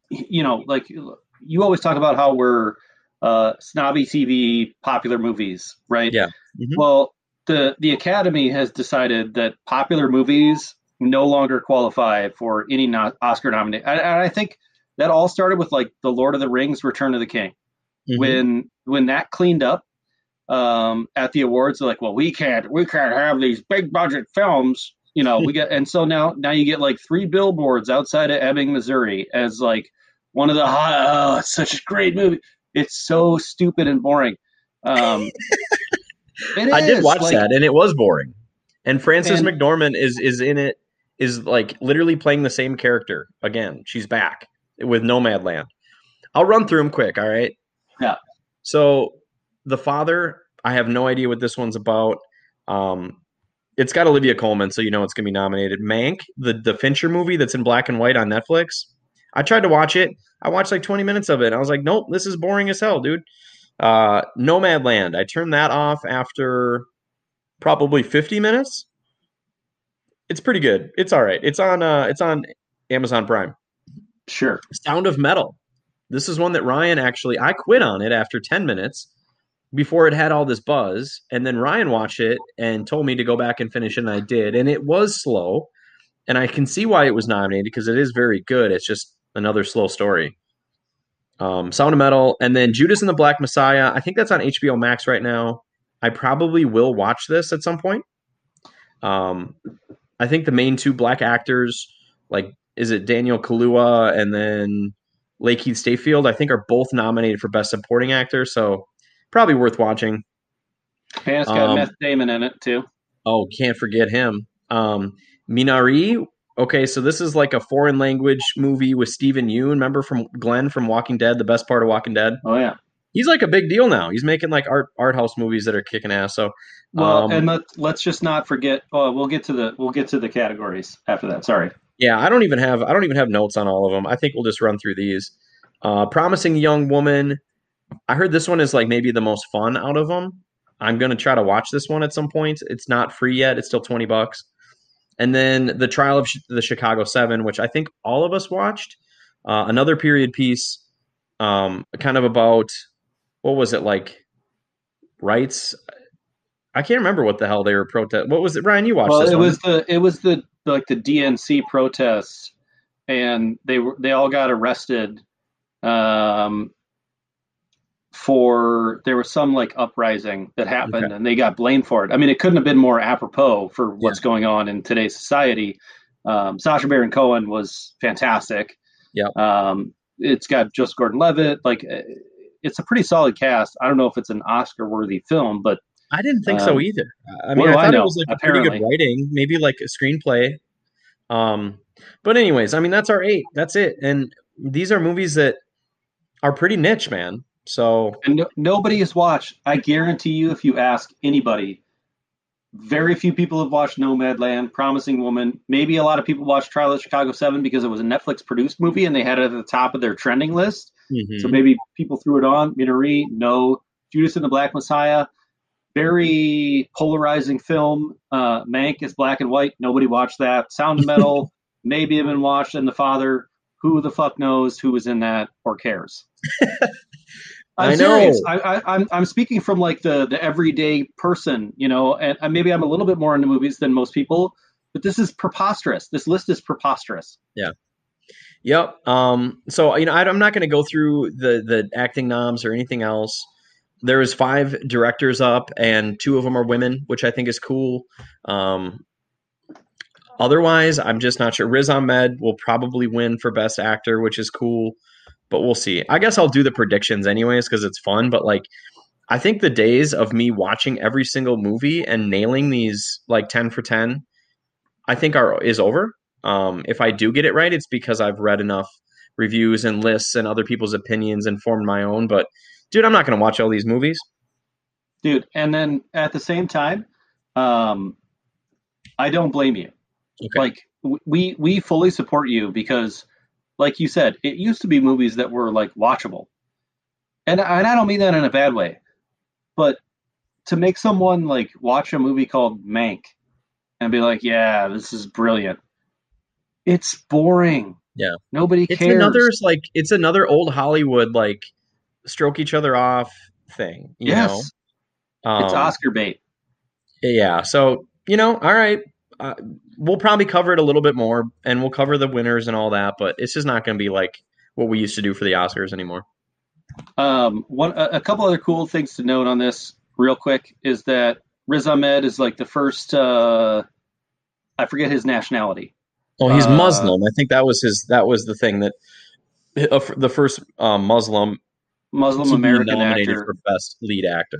you know, like you always talk about how we're, Uh, snobby T V, popular movies, right? Yeah. Mm-hmm. Well, the, the Academy has decided that popular movies no longer qualify for any no- Oscar nomination. And I think that all started with like the Lord of the Rings, Return of the King. Mm-hmm. When when that cleaned up um, at the awards, they're like, well, we can't we can't have these big budget films, you know. we get and so now now you get like Three Billboards Outside of Ebbing, Missouri, as like one of the hot. Oh, it's such a great movie. It's so stupid and boring. Um, it is. I did watch like, that, and it was boring. And Frances and, McDormand is is in it, is like literally playing the same character again. She's back with Nomadland. I'll run through them quick, all right? Yeah. So The Father, I have no idea what this one's about. Um, it's got Olivia Colman, so you know it's going to be nominated. Mank, the, the Fincher movie that's in black and white on Netflix. I tried to watch it. I watched like twenty minutes of it. I was like, nope, this is boring as hell, dude. Uh, Nomadland. I turned that off after probably fifty minutes. It's pretty good. It's all right. It's on. Uh, it's on Amazon Prime. Sure. Sound of Metal. This is one that Ryan actually. I quit on it after ten minutes before it had all this buzz, and then Ryan watched it and told me to go back and finish it, and I did. And it was slow, and I can see why it was nominated because it is very good. It's just. Another slow story. Um, Sound of Metal. And then Judas and the Black Messiah. I think that's on H B O Max right now. I probably will watch this at some point. Um, I think the main two black actors, like is it Daniel Kaluuya and then Lakeith Stanfield, I think, are both nominated for Best Supporting Actor, so probably worth watching. And it's got um, Matt Damon in it, too. Oh, can't forget him. Um, Minari. Okay, so this is like a foreign language movie with Steven Yeun, remember from Glenn from Walking Dead, the best part of Walking Dead? Oh, yeah. He's like a big deal now. He's making like art art house movies that are kicking ass. So, well, um, and let, let's just not forget. Oh, we'll get to the we'll get to the categories after that. Sorry. Yeah, I don't even have I don't even have notes on all of them. I think we'll just run through these. Uh, Promising Young Woman. I heard this one is like maybe the most fun out of them. I'm gonna try to watch this one at some point. It's not free yet. It's still twenty bucks. And then The Trial of the Chicago Seven, which I think all of us watched. Uh, another period piece, um, kind of about. What was it like? Rights? I can't remember what the hell they were protest. What was it, Ryan? You watched well, this? Well, it one. was the it was the like the D N C protests, and they were they all got arrested. Um, for there was some like uprising that happened, okay. and they got blamed for it. I mean, it couldn't have been more apropos for what's yeah. going on in today's society. Um, Sacha Baron Cohen was fantastic. Yeah. Um, it's got Joseph Gordon-Levitt, like. It's a pretty solid cast. I don't know if it's an Oscar-worthy film, but I didn't think um, so either. I mean, I thought I know, it was like apparently. pretty good writing, maybe like a screenplay. Um, but anyways, I mean, that's our eight. That's it. And these are movies that are pretty niche, man. So and no, nobody has watched. I guarantee you, if you ask anybody, very few people have watched Nomadland, Promising Woman. Maybe a lot of people watched Trial of Chicago Seven because it was a Netflix-produced movie and they had it at the top of their trending list. Mm-hmm. So maybe people threw it on. Minari, no. Judas and the Black Messiah, very polarizing film. Uh, Mank is black and white. Nobody watched that. Sound of Metal, maybe even watched. And The Father, who the fuck knows who was in that or cares? I'm I know. Serious. I, I, I'm I'm speaking from like the the everyday person, you know. And maybe I'm a little bit more into movies than most people, but this is preposterous. This list is preposterous. Yeah. Yep. Um, so, you know, I, I'm not going to go through the, the acting noms or anything else. There is five directors up and two of them are women, which I think is cool. Um, otherwise, I'm just not sure. Riz Ahmed will probably win for best actor, which is cool, but we'll see. I guess I'll do the predictions anyways because it's fun. But like, I think the days of me watching every single movie and nailing these like ten for ten, I think are is over. Um, if I do get it right, it's because I've read enough reviews and lists and other people's opinions and formed my own. But, dude, I'm not going to watch all these movies. Dude, and then at the same time, um, I don't blame you. Okay. Like, we we fully support you because, like you said, it used to be movies that were, like, watchable. And, and I don't mean that in a bad way. But to make someone, like, watch a movie called Mank and be like, yeah, this is brilliant. It's boring. Yeah. Nobody cares. It's another, like, it's another old Hollywood, like, stroke each other off thing. You yes. know? Um, it's Oscar bait. Yeah. So, you know, all right. Uh, we'll probably cover it a little bit more, and we'll cover the winners and all that, but it's just not going to be, like, what we used to do for the Oscars anymore. Um, one, a, a couple other cool things to note on this real quick is that Riz Ahmed is, like, the first, uh, I forget his nationality. Oh, he's Muslim. Uh, I think that was his. That was the thing that uh, the first uh, Muslim Muslim American nominated actor for best lead actor,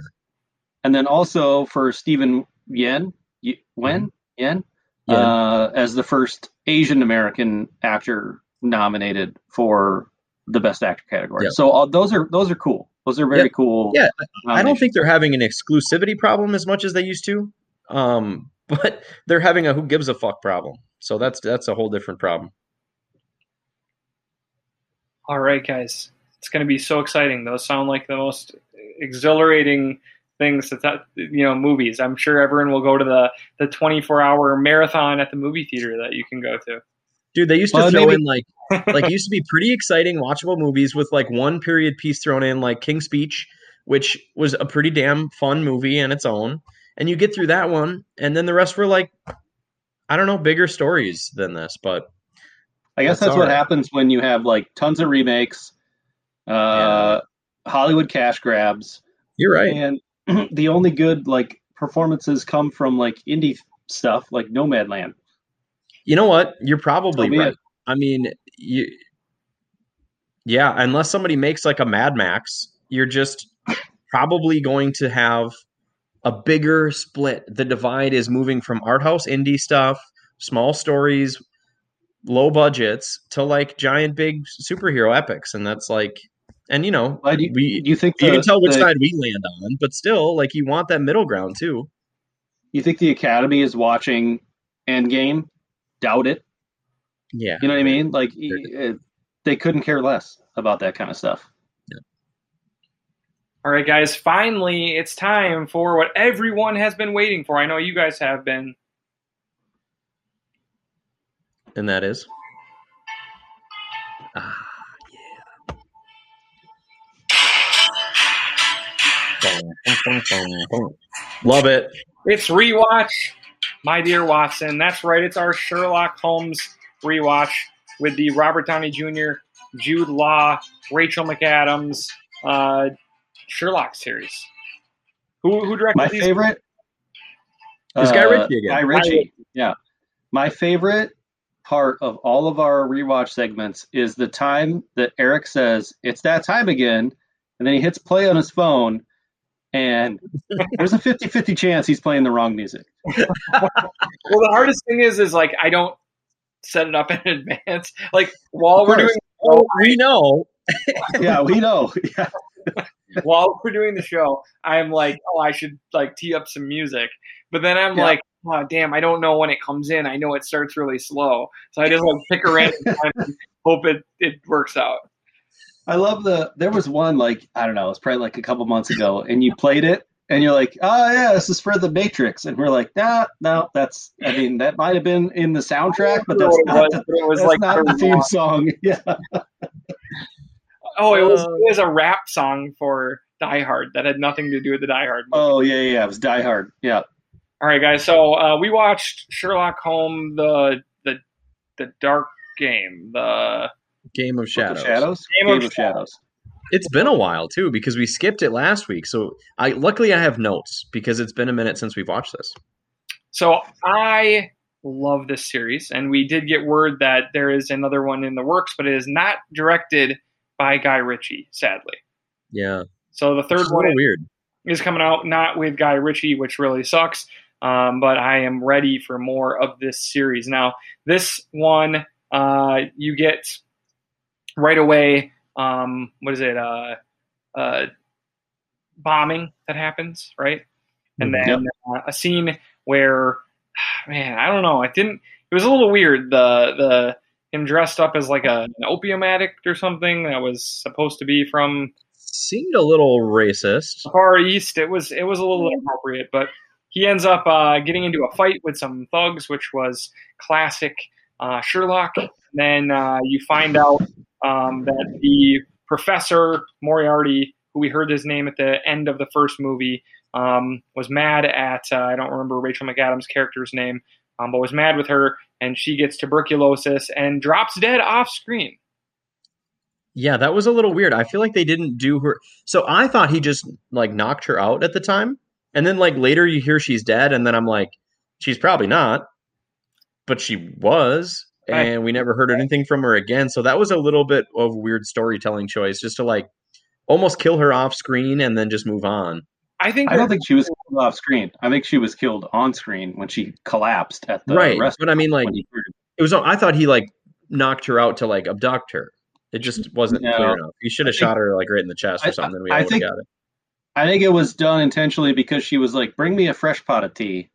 and then also for Steven Yeun, Yeun, Yen, Yen? Yeah. Uh, as the first Asian American actor nominated for the best actor category. Yeah. So uh, those are those are cool. Those are very yeah. cool. Yeah, I don't think they're having an exclusivity problem as much as they used to, um, but they're having a who gives a fuck problem. So that's that's a whole different problem. All right, guys. It's going to be so exciting. Those sound like the most exhilarating things that, that you know, movies. I'm sure everyone will go to the, the twenty-four hour marathon at the movie theater that you can go to. Dude, they used to well, throw maybe. in like like used to be pretty exciting watchable movies with like one period piece thrown in, like King's Speech, which was a pretty damn fun movie in its own. And you get through that one, and then the rest were like, I don't know, bigger stories than this, but I guess that's, that's what right. happens when you have like tons of remakes, uh, yeah. Hollywood cash grabs. You're right. And the only good like performances come from like indie stuff like Nomadland. You know what? You're probably right. It. I mean, you, yeah, unless somebody makes like a Mad Max, you're just probably going to have a bigger split. The divide is moving from art house indie stuff, small stories, low budgets, to like giant big superhero epics, and that's like, and you know, do you, we you think the, you can tell which the, side we land on, but still, like, you want that middle ground too. You think the Academy is watching Endgame? Doubt it. Yeah, you know what I mean. Like, they couldn't care less about that kind of stuff. Yeah. All right, guys. Finally, it's time for what everyone has been waiting for. I know you guys have been. And that is? Ah, yeah. Love it. It's Rewatch, my dear Watson. That's right. It's our Sherlock Holmes rewatch with the Robert Downey Junior, Jude Law, Rachel McAdams, uh, Sherlock series. Who who directed my these? My favorite? It's uh, Guy Ritchie again. Guy Ritchie, yeah. My favorite part of all of our rewatch segments is the time that Eric says, "It's that time again," and then he hits play on his phone, and there's a fifty-fifty chance he's playing the wrong music. Well, the hardest thing is, is like, I don't set it up in advance. Like, while we're doing the show, we know. Yeah, we know. Yeah. While we're doing the show, I'm like, oh, I should like tee up some music. But then I'm yeah. like, oh, damn, I don't know when it comes in. I know it starts really slow. So I just like pick a random time and hope it, it works out. I love the, there was one, like, I don't know, it was probably like a couple months ago, and you played it and you're like, oh yeah, this is for the Matrix. And we're like, nah, no, that's, I mean, that might've been in the soundtrack, but that's not the, it was that's like not the theme song. Yeah. Oh, it was, it was a rap song for Die Hard that had nothing to do with the Die Hard movie. Oh yeah. Yeah. It was Die Hard. Yeah. All right, guys. So uh, we watched Sherlock Holmes, the the the Dark Game, the Game of Shadows. Of Shadows? Game, Game of, of Shadows. Shadows. It's been a while too, because we skipped it last week. So I luckily I have notes because it's been a minute since we've watched this. So I love this series, and we did get word that there is another one in the works, but it is not directed by Guy Ritchie, sadly. Yeah. So the third it's one weird. is coming out not with Guy Ritchie, which really sucks. Um, but I am ready for more of this series. Now, this one uh, you get right away. Um, what is it? Uh, uh, bombing that happens, right? And then yep. uh, a scene where, man, I don't know. It didn't. It was a little weird. The the him dressed up as like a, an opium addict or something that was supposed to be from seemed a little racist. Far East. It was. It was a little inappropriate, but. He ends up uh, getting into a fight with some thugs, which was classic uh, Sherlock. And then uh, you find out um, that the professor, Moriarty, who we heard his name at the end of the first movie, um, was mad at, uh, I don't remember Rachel McAdams' character's name, um, but was mad with her, and she gets tuberculosis and drops dead off screen. Yeah, that was a little weird. I feel like they didn't do her. So I thought he just like knocked her out at the time. And then, like, later you hear she's dead, and then I'm like, she's probably not, but she was, and we never heard anything from her again. So that was a little bit of weird storytelling choice, just to, like, almost kill her off screen and then just move on. I think I don't think she was killed off screen. I think she was killed on screen when she collapsed at the right. But, I mean, like, it was. I thought he, like, knocked her out to, like, abduct her. It just wasn't no. clear enough. He should have shot her, like, right in the chest or something, and we would have got it. I think it was done intentionally because she was like, bring me a fresh pot of tea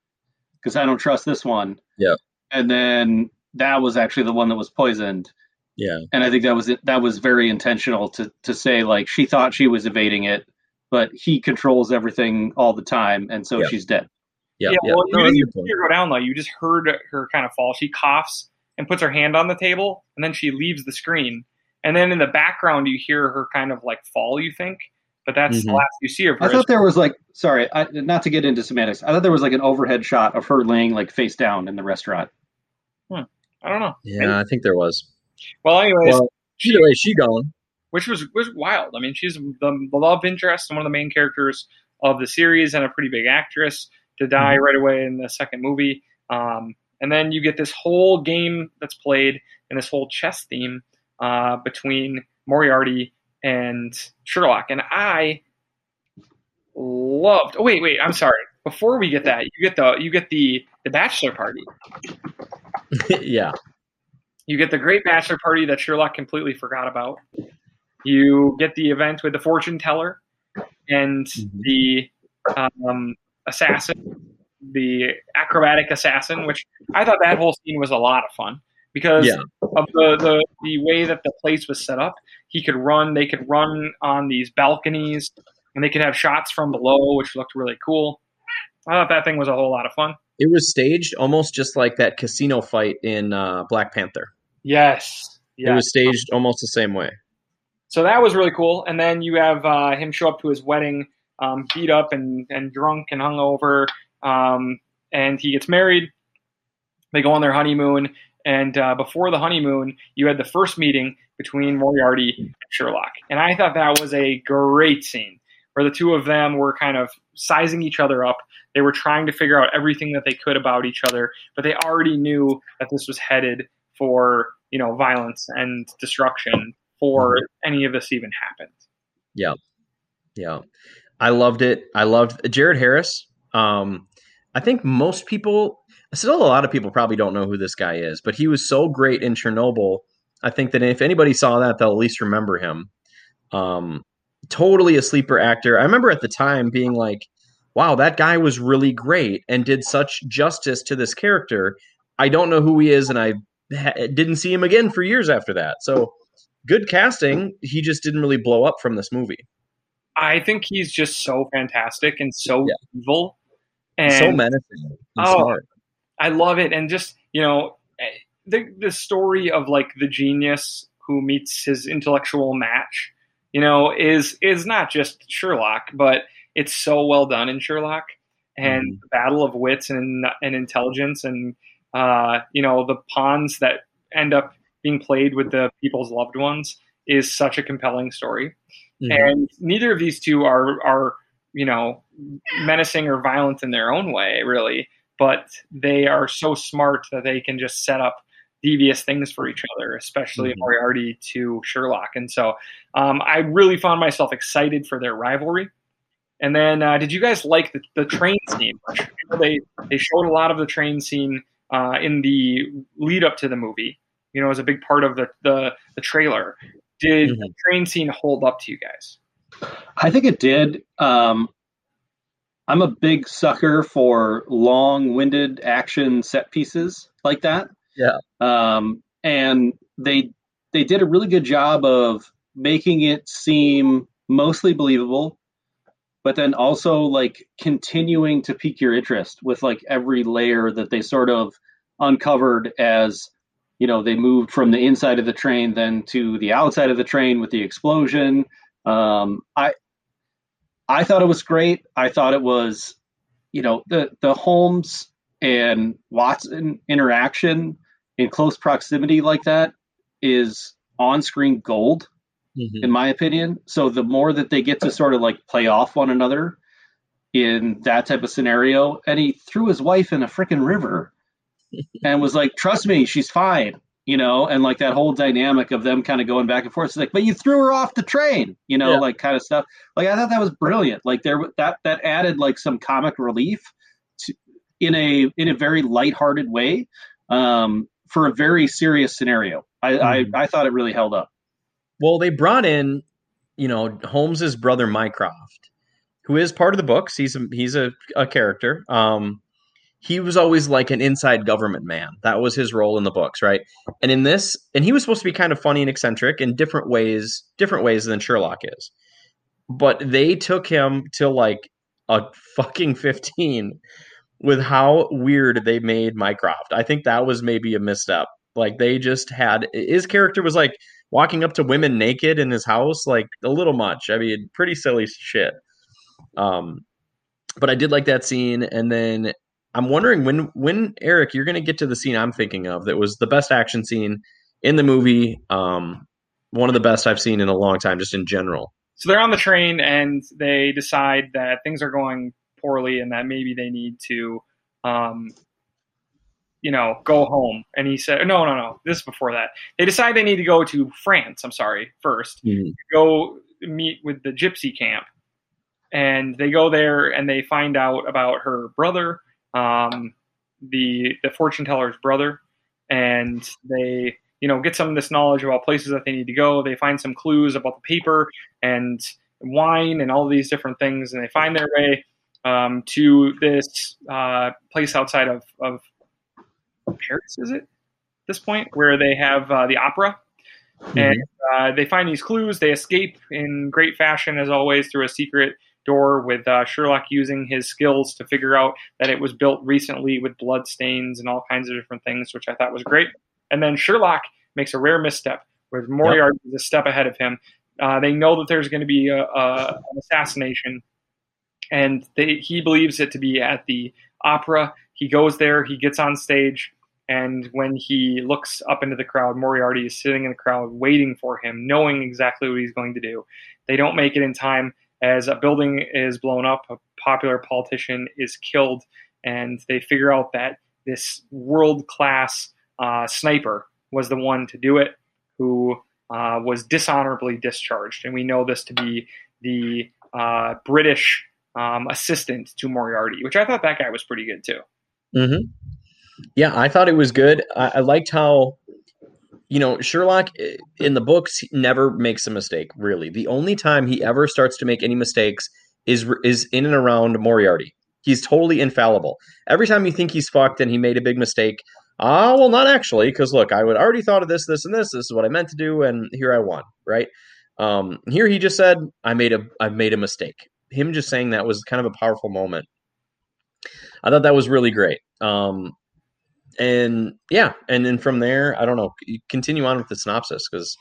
because I don't trust this one. Yeah. And then that was actually the one that was poisoned. Yeah. And I think that was it. That was very intentional to, to say, like, she thought she was evading it, but he controls everything all the time. And so yeah. she's dead. Yeah. yeah, yeah. Well, no, you didn't go down though. You just heard her kind of fall. She coughs and puts her hand on the table, and then she leaves the screen. And then in the background, you hear her kind of like fall, you think. But that's mm-hmm. the last you see of her. I thought there was like, sorry, I, not to get into semantics. I thought there was like an overhead shot of her laying like face down in the restaurant. Hmm. I don't know. Yeah, Maybe. I think there was. Well, anyways. Well, either way, she gone. Which was, was wild. I mean, she's the love interest and one of the main characters of the series and a pretty big actress to die mm-hmm. right away in the second movie. Um, And then you get this whole game that's played and this whole chess theme uh, between Moriarty and Sherlock. And I loved. Oh wait, wait. I'm sorry. Before we get that, you get the you get the the bachelor party. Yeah. You get the great bachelor party that Sherlock completely forgot about. You get the event with the fortune teller and the um, assassin, the acrobatic assassin, which I thought that whole scene was a lot of fun because yeah. of the, the, the way that the place was set up. He could run, they could run on these balconies and they could have shots from below, which looked really cool. I thought that thing was a whole lot of fun. It was staged almost just like that casino fight in uh, Black Panther. Yes. Yeah. It was staged almost the same way. So that was really cool. And then you have uh, him show up to his wedding, um, beat up and, and drunk and hungover. Um, and he gets married. They go on their honeymoon. And uh, before the honeymoon, you had the first meeting between Moriarty and Sherlock. And I thought that was a great scene where the two of them were kind of sizing each other up. They were trying to figure out everything that they could about each other, but they already knew that this was headed for, you know, violence and destruction. Or any of this even happened. Yeah. Yeah. I loved it. I loved Jared Harris. Um, I think most people, still a lot of people probably don't know who this guy is, but he was so great in Chernobyl. I think that if anybody saw that, they'll at least remember him. Um, totally a sleeper actor. I remember at the time being like, wow, that guy was really great and did such justice to this character. I don't know who he is. And I ha- didn't see him again for years after that. So, good casting. He just didn't really blow up from this movie. I think he's just so fantastic and so yeah. evil. And so menacing. And oh, smart. I love it. And just, you know, the the story of like the genius who meets his intellectual match, you know, is is not just Sherlock, but it's so well done in Sherlock and mm. the battle of wits and, and intelligence and, uh, you know, the pawns that end up being played with the people's loved ones is such a compelling story. Mm-hmm. And neither of these two are, are, you know, menacing or violent in their own way, really, but they are so smart that they can just set up devious things for each other, especially mm-hmm. Moriarty to Sherlock. And so um, I really found myself excited for their rivalry. And then uh, did you guys like the, the train scene? They, they showed a lot of the train scene uh, in the lead up to the movie. You know, as a big part of the, the, the trailer. Did mm-hmm. the train scene hold up to you guys? I think it did. Um, I'm a big sucker for long-winded action set pieces like that. Yeah. Um, and they they did a really good job of making it seem mostly believable, but then also like continuing to pique your interest with like every layer that they sort of uncovered as, you know, they moved from the inside of the train then to the outside of the train with the explosion. Um, I I thought it was great. I thought it was, you know, the, the Holmes and Watson interaction in close proximity like that is on-screen gold, mm-hmm. in my opinion. So the more that they get to sort of like play off one another in that type of scenario, and he threw his wife in a freaking river. And was like, trust me, she's fine, you know, and like that whole dynamic of them kind of going back and forth. It's like, but you threw her off the train, you know, yeah. like kind of stuff. Like, I thought that was brilliant. Like there that that added like some comic relief to, in a in a very lighthearted way um, for a very serious scenario. I, mm-hmm. I, I thought it really held up. Well, they brought in, you know, Holmes's brother, Mycroft, who is part of the books. He's a, he's a, a character. Um He was always like an inside government man. That was his role in the books, right? And in this, and he was supposed to be kind of funny and eccentric in different ways, different ways than Sherlock is. But they took him to like a fucking fifteen with how weird they made Mycroft. I think that was maybe a misstep. Like they just had, his character was like walking up to women naked in his house, like a little much. I mean, pretty silly shit. Um, but I did like that scene. And then I'm wondering when, when Eric, you're going to get to the scene I'm thinking of that was the best action scene in the movie, um, one of the best I've seen in a long time, just in general. So they're on the train and they decide that things are going poorly and that maybe they need to um, you know, go home. And he said, no, no, no, this is before that. They decide they need to go to France, I'm sorry, first, mm-hmm. go meet with the gypsy camp. And they go there and they find out about her brother, um, the the fortune teller's brother. And they, you know, get some of this knowledge about places that they need to go. They find some clues about the paper and wine and all these different things. And they find their way um, to this uh, place outside of, of Paris, is it? At this point, where they have uh, the opera. Mm-hmm. And uh, they find these clues. They escape in great fashion, as always, through a secret door with uh, Sherlock using his skills to figure out that it was built recently with blood stains and all kinds of different things, which I thought was great. And then Sherlock makes a rare misstep, where Moriarty yep. is a step ahead of him. Uh, they know that there's going to be a, a, an assassination, and they, he believes it to be at the opera. He goes there, he gets on stage, and when he looks up into the crowd, Moriarty is sitting in the crowd waiting for him, knowing exactly what he's going to do. They don't make it in time. As a building is blown up, a popular politician is killed, and they figure out that this world-class uh, sniper was the one to do it, who uh, was dishonorably discharged. And we know this to be the uh, British um, assistant to Moriarty, which I thought that guy was pretty good too. Mm-hmm. Yeah, I thought it was good. I, I liked how... You know, Sherlock in the books never makes a mistake, really. The only time he ever starts to make any mistakes is is in and around Moriarty. He's totally infallible. Every time you think he's fucked and he made a big mistake, ah, well, not actually, because look, I had already thought of this, this, and this. This is what I meant to do, and here I won, right? Um, here he just said, I made a, I made a mistake. Him just saying that was kind of a powerful moment. I thought that was really great. Um And yeah, and then from there, I don't know, continue on with the synopsis because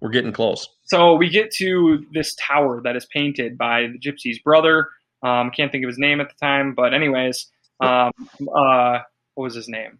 we're getting close. So we get to this tower that is painted by the gypsy's brother. Um, can't think of his name at the time, but anyways, um, uh, what was his name?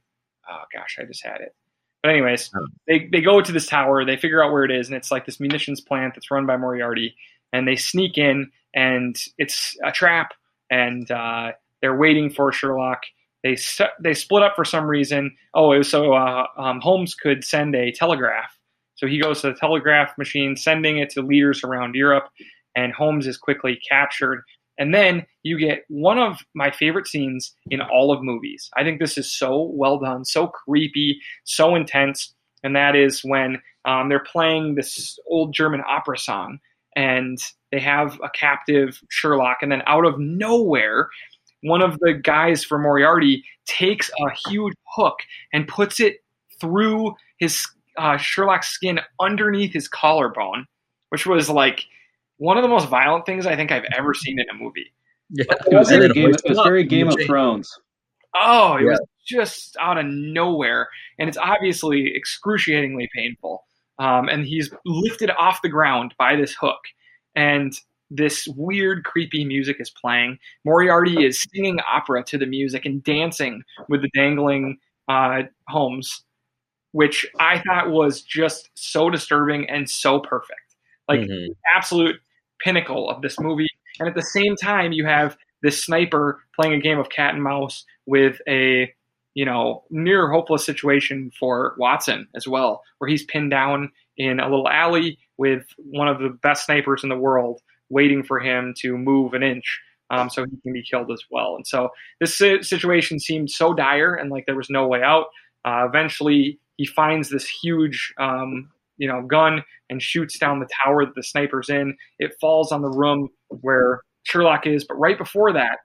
Oh gosh, I just had it. But anyways, they, they go to this tower, they figure out where it is, and it's like this munitions plant that's run by Moriarty, and they sneak in, and it's a trap, and uh, they're waiting for Sherlock. They they split up for some reason. Oh, it was so uh, um, Holmes could send a telegraph. So he goes to the telegraph machine, sending it to leaders around Europe, and Holmes is quickly captured. And then you get one of my favorite scenes in all of movies. I think this is so well done, so creepy, so intense, and that is when um, they're playing this old German opera song, and they have a captive Sherlock, and then out of nowhere... one of the guys for Moriarty takes a huge hook and puts it through his uh, Sherlock's skin underneath his collarbone, which was like one of the most violent things I think I've ever seen in a movie. Yeah, it was, very game, it was very Game of Thrones. Oh, it yeah. was just out of nowhere. And it's obviously excruciatingly painful. Um, and he's lifted off the ground by this hook. And this weird, creepy music is playing. Moriarty is singing opera to the music and dancing with the dangling uh, Holmes, which I thought was just so disturbing and so perfect. Like, mm-hmm. absolute pinnacle of this movie. And at the same time, you have this sniper playing a game of cat and mouse with a, you know, near hopeless situation for Watson as well, where he's pinned down in a little alley with one of the best snipers in the world, waiting for him to move an inch um, so he can be killed as well. And so this situation seemed so dire and like there was no way out. Uh, eventually he finds this huge um, you know, gun and shoots down the tower that the sniper's in. It falls on the room where Sherlock is, but right before that,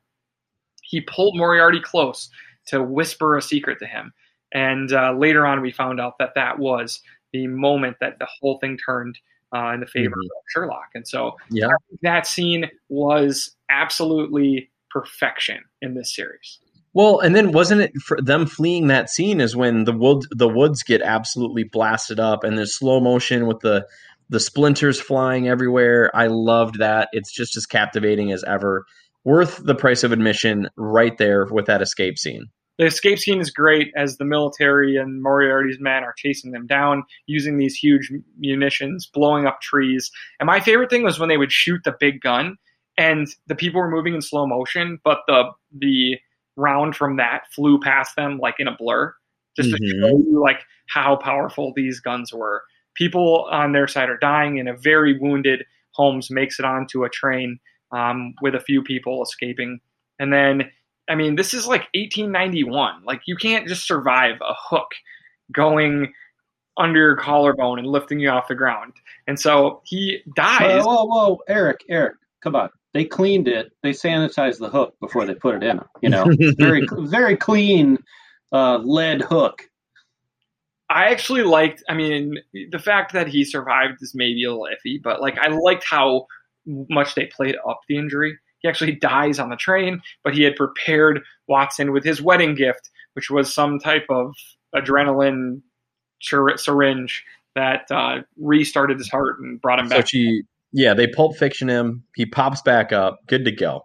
he pulled Moriarty close to whisper a secret to him. And uh, later on we found out that that was the moment that the whole thing turned Uh, in the favor mm-hmm. of Sherlock. And so yeah. that scene was absolutely perfection in this series. Well, and then wasn't it for them fleeing that scene is when the wood, the woods get absolutely blasted up and there's slow motion with the, the splinters flying everywhere. I loved that. It's just as captivating as ever. Worth the price of admission right there with that escape scene. The escape scene is great as the military and Moriarty's men are chasing them down, using these huge munitions, blowing up trees. And my favorite thing was when they would shoot the big gun and the people were moving in slow motion, but the the round from that flew past them like in a blur. just mm-hmm. to show you like how powerful these guns were. People on their side are dying, and a very wounded Holmes makes it onto a train um, with a few people escaping. And then, I mean, this is like eighteen ninety-one. Like, you can't just survive a hook going under your collarbone and lifting you off the ground. And so he dies. Whoa, whoa, whoa. Eric, Eric, come on. They cleaned it. They sanitized the hook before they put it in. You know, very, very clean uh, lead hook. I actually liked, I mean, the fact that he survived is maybe a little iffy, but like, I liked how much they played up the injury. He actually dies on the train, but he had prepared Watson with his wedding gift, which was some type of adrenaline syringe that uh, restarted his heart and brought him so back. She, yeah, they Pulp Fiction him. He pops back up, good to go.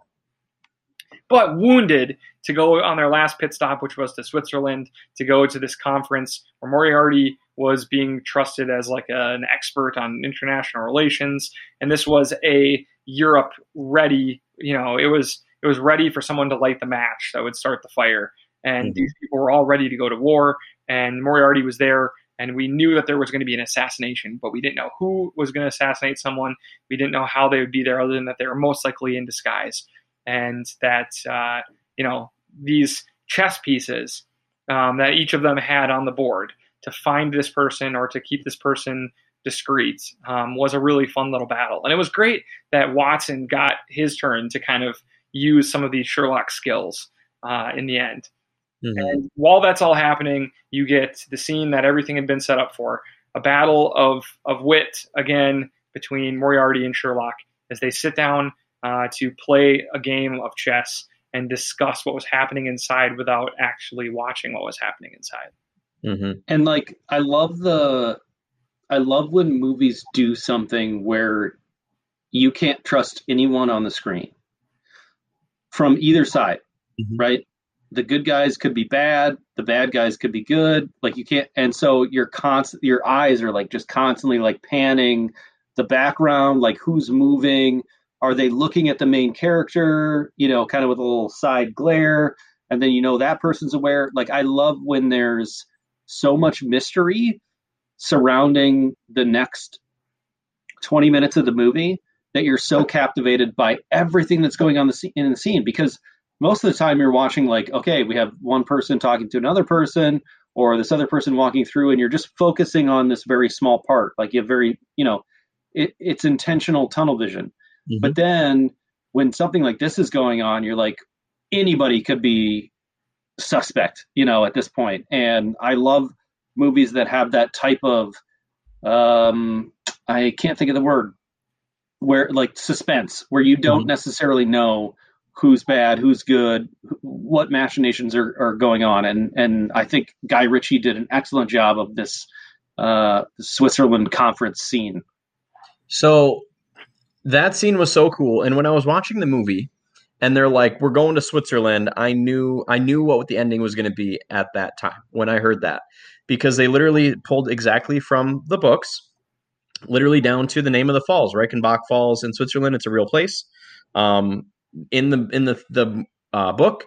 But wounded, to go on their last pit stop, which was to Switzerland, to go to this conference where Moriarty was being trusted as like a, an expert on international relations. And this was a Europe ready, you know, it was it was ready for someone to light the match that would start the fire. And mm-hmm. these people were all ready to go to war. And Moriarty was there. And we knew that there was going to be an assassination, but we didn't know who was going to assassinate someone. We didn't know how they would be there, other than that they were most likely in disguise. And that, uh, you know, these chess pieces um, that each of them had on the board to find this person or to keep this person discreet um, was a really fun little battle. And it was great that Watson got his turn to kind of use some of these Sherlock skills uh, in the end. Mm-hmm. And while that's all happening, you get the scene that everything had been set up for, a battle of, of wit again between Moriarty and Sherlock as they sit down Uh, to play a game of chess and discuss what was happening inside without actually watching what was happening inside. Mm-hmm. And like, I love the, I love when movies do something where you can't trust anyone on the screen from either side, mm-hmm. right? The good guys could be bad. The bad guys could be good. Like you can't. And so your constant, your eyes are like just constantly like panning the background, like who's moving. Are they looking at the main character, you know, kind of with a little side glare? And then, you know, that person's aware. Like, I love when there's so much mystery surrounding the next twenty minutes of the movie that you're so captivated by everything that's going on the scene, in the scene. Because most of the time you're watching like, okay, we have one person talking to another person or this other person walking through, and you're just focusing on this very small part. Like you have very, you know, it, it's intentional tunnel vision. Mm-hmm. But then when something like this is going on, you're like, anybody could be suspect, you know, at this point. And I love movies that have that type of, um, I can't think of the word, where like suspense, where you don't mm-hmm. necessarily know who's bad, who's good, what machinations are, are going on. And, and I think Guy Ritchie did an excellent job of this uh, Switzerland conference scene. So that scene was so cool. And when I was watching the movie and they're like, we're going to Switzerland, I knew I knew what the ending was going to be at that time when I heard that, because they literally pulled exactly from the books, literally down to the name of the falls, Reichenbach Falls in Switzerland. It's a real place. Um, in the in the, the uh, book,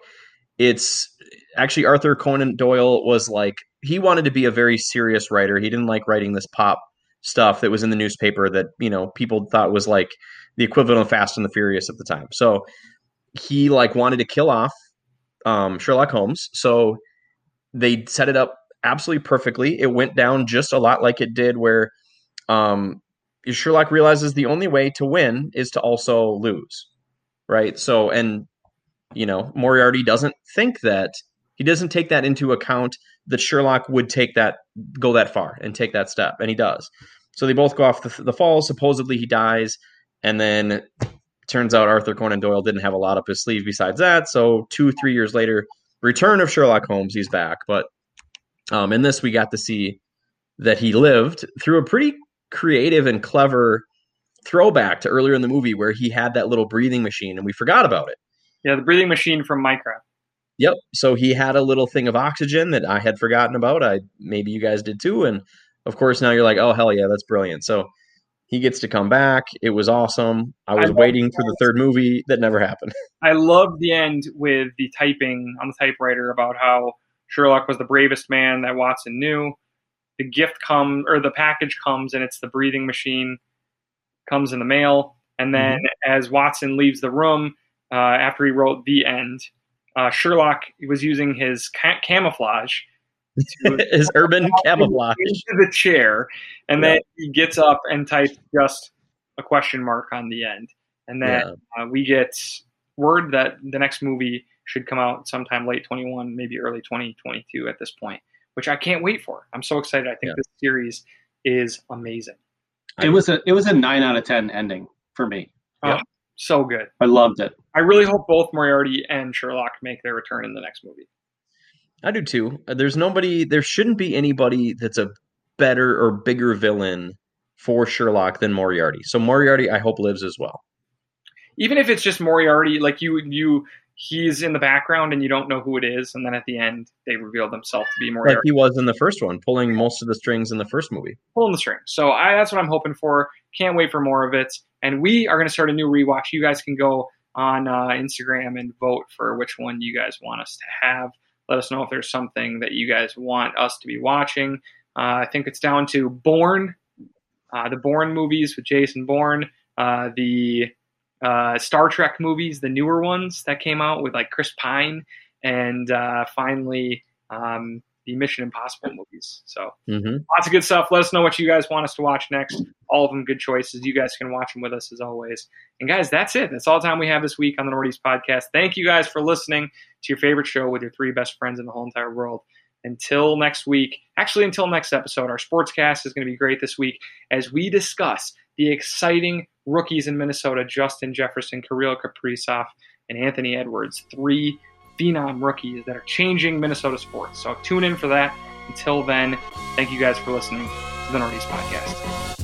it's actually Arthur Conan Doyle was like, he wanted to be a very serious writer. He didn't like writing this pop stuff that was in the newspaper that, you know, people thought was like the equivalent of Fast and the Furious at the time. So he like wanted to kill off um, Sherlock Holmes. So they set it up absolutely perfectly. It went down just a lot like it did, where um, Sherlock realizes the only way to win is to also lose. Right. So, and, you know, Moriarty doesn't think that, he doesn't take that into account, that Sherlock would take that, go that far and take that step. And he does. So they both go off the, the falls. Supposedly he dies. And then turns out Arthur Conan Doyle didn't have a lot up his sleeve besides that. So two, three years later, return of Sherlock Holmes, he's back. But um, in this, we got to see that he lived through a pretty creative and clever throwback to earlier in the movie where he had that little breathing machine and we forgot about it. Yeah, the breathing machine from Minecraft. Yep. So he had a little thing of oxygen that I had forgotten about. I maybe you guys did too. And of course now you're like, oh hell yeah, that's brilliant. So he gets to come back. It was awesome. I was I waiting for the third movie that never happened. I love the end with the typing on the typewriter about how Sherlock was the bravest man that Watson knew. The gift comes, or the package comes, and it's the breathing machine, comes in the mail. And then mm-hmm. as Watson leaves the room, uh, after he wrote the end, uh, Sherlock was using his ca- camouflage. To his urban camouflage. Into the chair. And yeah. then he gets up and types just a question mark on the end. And then yeah. uh, we get word that the next movie should come out sometime late twenty-one, maybe early twenty twenty-two at this point, which I can't wait for. I'm so excited. I think yeah. this series is amazing. It was a it was a nine out of ten ending for me. Oh, yeah. So good. I loved it. I really hope both Moriarty and Sherlock make their return in the next movie. I do too. There's nobody. There shouldn't be anybody that's a better or bigger villain for Sherlock than Moriarty. So Moriarty, I hope, lives as well. Even if it's just Moriarty, like you, you, he's in the background and you don't know who it is, and then at the end they reveal themselves to be Moriarty. Like he was in the first one, pulling most of the strings in the first movie. Pulling the strings. So I, that's what I'm hoping for. Can't wait for more of it. And we are going to start a new rewatch. You guys can go on uh, Instagram and vote for which one you guys want us to have. Let us know if there's something that you guys want us to be watching. Uh, I think it's down to Bourne, uh, the Bourne movies with Jason Bourne, uh, the uh, Star Trek movies, the newer ones that came out with like Chris Pine, and uh, finally um, the Mission Impossible movies. So mm-hmm. lots of good stuff. Let us know what you guys want us to watch next. All of them good choices. You guys can watch them with us as always. And guys, that's it. That's all the time we have this week on the Nordy's Podcast. Thank you guys for listening to your favorite show with your three best friends in the whole entire world. Until next week, actually until next episode, our sportscast is going to be great this week as we discuss the exciting rookies in Minnesota, Justin Jefferson, Kirill Kaprizov, and Anthony Edwards, three phenom rookies that are changing Minnesota sports. So tune in for that. Until then, thank you guys for listening to the Nordy's Podcast.